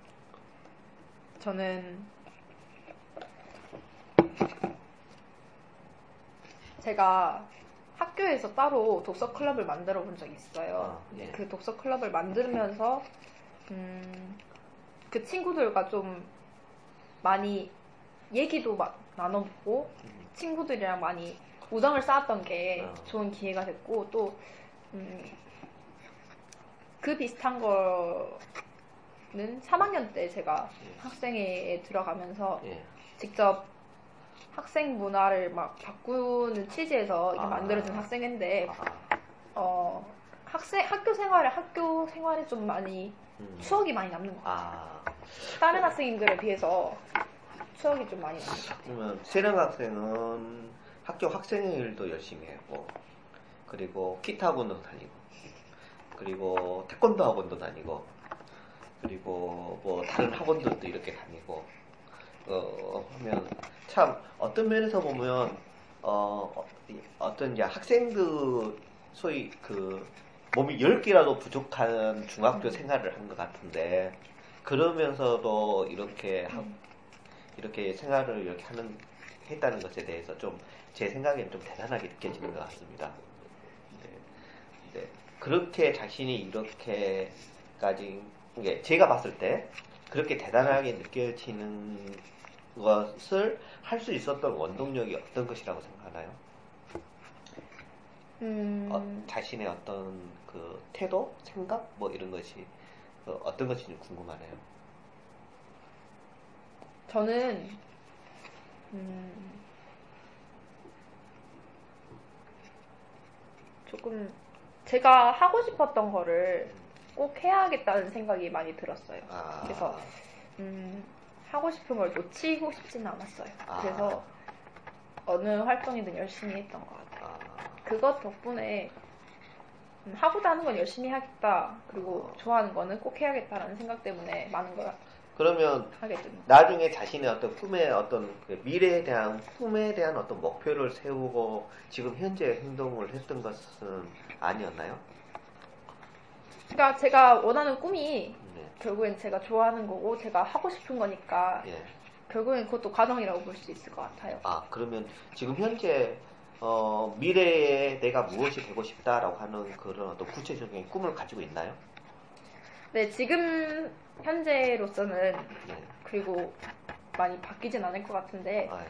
저는 제가 학교에서 따로 독서 클럽을 만들어 본 적이 있어요. 아, 네. 그 독서 클럽을 만들면서 음, 그 친구들과 좀 많이 얘기도 막 나눠보고 음. 친구들이랑 많이 우정을 쌓았던 게 아. 좋은 기회가 됐고, 또 그 음, 비슷한 거는 삼 학년 때 제가 예. 학생회에 들어가면서 예. 직접 학생 문화를 막 바꾸는 취지에서 이게 아, 만들어진 학생회인데, 아, 어, 학생, 학교 생활에, 학교 생활에 좀 많이, 음. 추억이 많이 남는 것 같아요. 아, 다른 학생들에 비해서 추억이 좀 많이 남는 것 같아요. 그러면, 세령 학생은 학교 학생일도 열심히 했고, 그리고 기타 학원도 다니고, 그리고 태권도 학원도 다니고, 그리고 뭐 다른 학원들도 이렇게 다니고, 어, 하면, 참, 어떤 면에서 보면, 어, 어떤 이제 학생들, 소위 그, 몸이 열 개라도 부족한 중학교 생활을 한 것 같은데, 그러면서도 이렇게 학, 이렇게 생활을 이렇게 하는, 했다는 것에 대해서 좀 제 생각에는 좀 대단하게 느껴지는 것 같습니다. 네. 네. 그렇게 자신이 이렇게까지, 제가 봤을 때 그렇게 대단하게 느껴지는 것을 할 수 있었던 원동력이 어떤 것이라고 생각하나요? 음... 어, 자신의 어떤 그 태도, 생각 뭐 이런 것이 그 어떤 것인지 궁금하네요. 저는 음... 조금 제가 하고 싶었던 거를 꼭 해야겠다는 생각이 많이 들었어요. 아... 그래서 음, 하고 싶은 걸 놓치고 싶진 않았어요. 아... 그래서 어느 활동이든 열심히 했던 것 같아요. 아... 그것 덕분에 음, 하고자 하는 건 열심히 해야겠다, 그리고 좋아하는 거는 꼭 해야겠다라는 생각 때문에 많은 걸 그러면 하겠죠. 나중에 자신의 어떤 꿈에 어떤 그 미래에 대한 꿈에 대한 어떤 목표를 세우고 지금 현재 행동을 했던 것은 아니었나요? 그러니까 제가 원하는 꿈이 네. 결국엔 제가 좋아하는 거고 제가 하고 싶은 거니까 네. 결국엔 그것도 과정이라고 볼 수 있을 것 같아요. 아, 그러면 지금 현재 어, 미래에 내가 무엇이 되고 싶다라고 하는 그런 어떤 구체적인 꿈을 가지고 있나요? 네, 지금 현재로서는 네. 그리고 많이 바뀌진 않을 것 같은데 아, 예.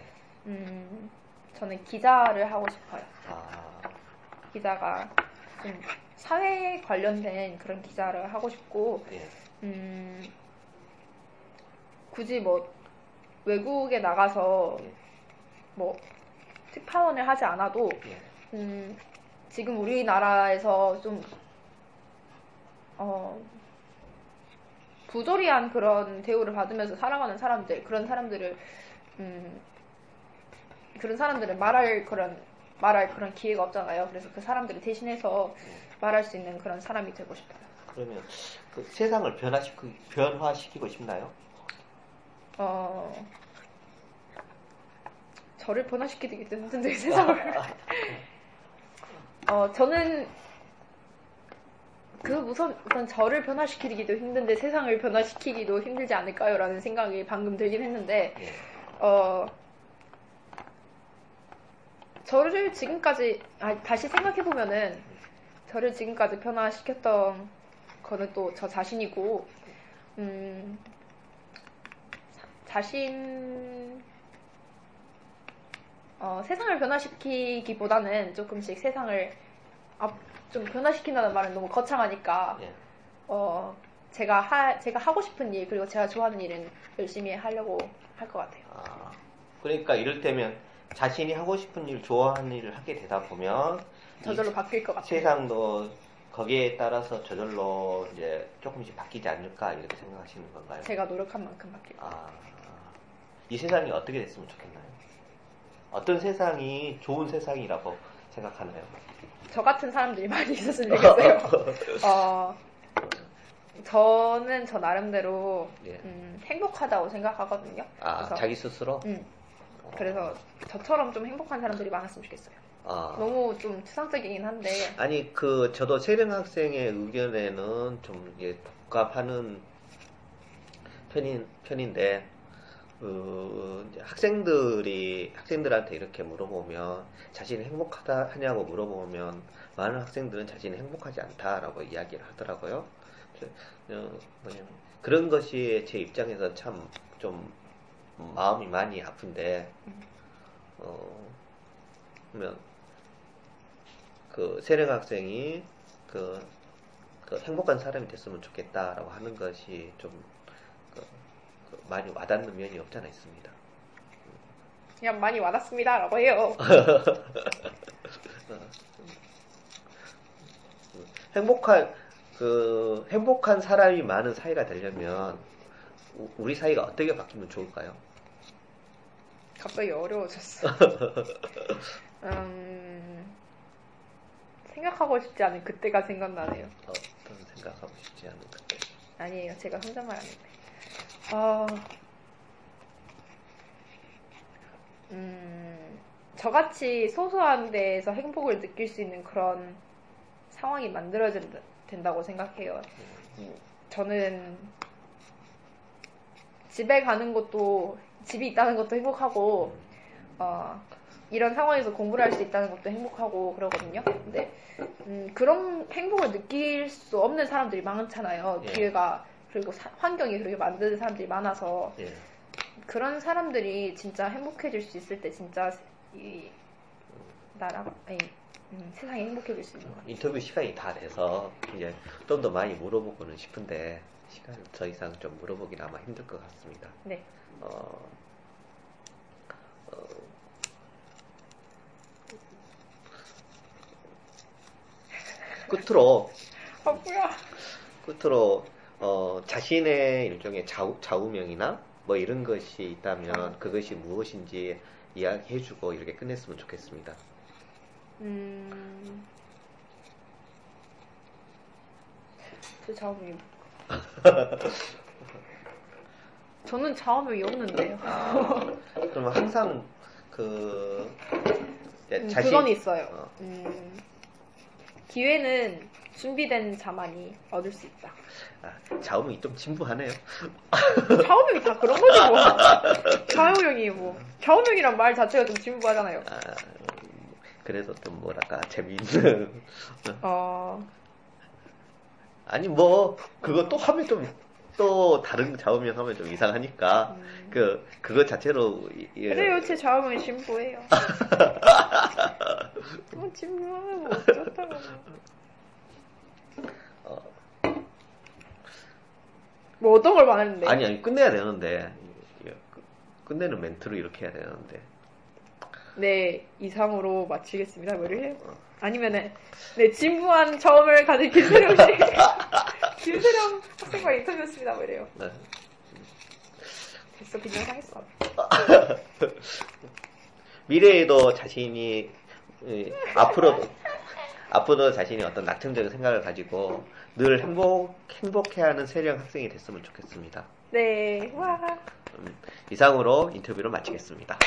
음, 저는 기자를 하고 싶어요. 아. 기자가 좀 사회에 관련된 그런 기자를 하고 싶고 예. 음, 굳이 뭐 외국에 나가서 예. 뭐 특파원을 하지 않아도 예. 음, 지금 우리나라에서 좀 어, 부조리한 그런 대우를 받으면서 살아가는 사람들, 그런 사람들을 음, 그런 사람들은 말할 그런 말할 그런 기회가 없잖아요. 그래서 그 사람들을 대신해서 말할 수 있는 그런 사람이 되고 싶어요. 그러면 그 세상을 변화시키, 변화시키고 싶나요? 어, 저를 변화시키기 때문에 세상을 어, 저는 그 우선, 우선 저를 변화시키기도 힘든데 세상을 변화시키기도 힘들지 않을까요? 라는 생각이 방금 들긴 했는데 예. 어, 저를 지금까지 아, 다시 생각해보면은 저를 지금까지 변화시켰던 거는 또 저 자신이고 음, 자신 어, 세상을 변화시키기보다는 조금씩 세상을 앞 좀 변화시킨다는 말은 너무 거창하니까 예. 어 제가 하 제가 하고 싶은 일 그리고 제가 좋아하는 일은 열심히 하려고 할 것 같아요. 아, 그러니까 이를테면 자신이 하고 싶은 일, 좋아하는 일을 하게 되다 보면 저절로 바뀔 것 같아요. 세상도 거기에 따라서 저절로 이제 조금씩 바뀌지 않을까 이렇게 생각하시는 건가요? 제가 노력한 만큼 바뀔 것 같아요. 아, 이 세상이 어떻게 됐으면 좋겠나요? 어떤 세상이 좋은 세상이라고 생각하나요? 저 같은 사람들이 많이 있었으면 좋겠어요. 어, 저는 저 나름대로 예. 음, 행복하다고 생각하거든요. 아, 그래서, 자기 스스로? 음, 그래서 저처럼 좀 행복한 사람들이 많았으면 좋겠어요. 아. 너무 좀 추상적이긴 한데. 아니, 그, 저도 세령 학생의 의견에는 좀 이게 독합하는 편인, 편인데, 어, 이제 학생들이 학생들한테 이렇게 물어보면 자신이 행복하다 하냐고 물어보면 많은 학생들은 자신이 행복하지 않다라고 이야기를 하더라고요. 어, 그런 것이 제 입장에서 참 좀 마음이 많이 아픈데, 어, 그러면 그 세령 학생이 그, 그 행복한 사람이 됐으면 좋겠다라고 하는 것이 좀 그, 많이 와닿는 면이 없잖아 있습니다. 그냥 많이 와닿습니다 라고 해요. 행복한 그 행복한 사람이 많은 사이가 되려면 우리 사이가 어떻게 바뀌면 좋을까요? 갑자기 어려워졌어. 음, 생각하고 싶지 않은 그때가 생각나네요. 어떤 생각하고 싶지 않은 그때? 아니에요, 제가 혼잣말 아닌데. 어, 음, 저같이 소소한 데에서 행복을 느낄 수 있는 그런 상황이 만들어진다고 생각해요. 저는 집에 가는 것도, 집이 있다는 것도 행복하고, 어, 이런 상황에서 공부를 할 수 있다는 것도 행복하고 그러거든요. 근데 음, 그런 행복을 느낄 수 없는 사람들이 많잖아요. 예. 기회가, 그리고 사, 환경이 그렇게 만드는 사람들이 많아서. 예. 그런 사람들이 진짜 행복해질 수 있을 때 진짜 이 나라가, 예, 음, 세상이 행복해질 수 있는 것 같아요. 인터뷰 시간이 다 돼서 이제 좀 더 많이 물어보고는 싶은데 시간을 더 이상 좀 물어보기는 아마 힘들 것 같습니다. 네. 어, 어, 끝으로 아, 뭐야. 끝으로 어, 자신의 일종의 좌우, 좌우명이나 뭐 이런 것이 있다면 그것이 무엇인지 이야기해주고 이렇게 끝냈으면 좋겠습니다. 음, 제 좌우명이 저는 좌우명이 없는데요. 아, 그럼 항상 그 음, 자신 그건 있어요. 어. 음, 기회는 준비된 자만이 얻을 수 있다. 아, 좌우명이 좀 진부하네요. 좌우명이 다 그런 거죠 뭐. 좌우명이 뭐 좌우명이란 말 자체가 좀 진부하잖아요. 아, 그래도 좀 뭐랄까 재미있는. 어. 아니 뭐 그거 또 하면 좀 또 다른 좌우명 하면 좀 이상하니까 음. 그 그거 자체로. 예. 그래요, 제 좌우명이 진부해요. 뭐 진부하면 뭐 어쩌다고. 뭐 어떤 걸 말했는데? 아니 아니 끝내야 되는데 끝내는 멘트로 이렇게 해야 되는데. 네, 이상으로 마치겠습니다. 뭐를 해요? 아니면은 네 진부한 점을 가진 김세령 씨 김세령 학생과 인터뷰였습니다. 뭐래요? 네. 됐어, 그냥 하겠어. 미래에도 자신이 앞으로 앞으로 자신이 어떤 낙천적인 생각을 가지고 늘 행복, 행복해하는 세령 학생이 됐으면 좋겠습니다. 네. 와. 음, 이상으로 인터뷰를 마치겠습니다.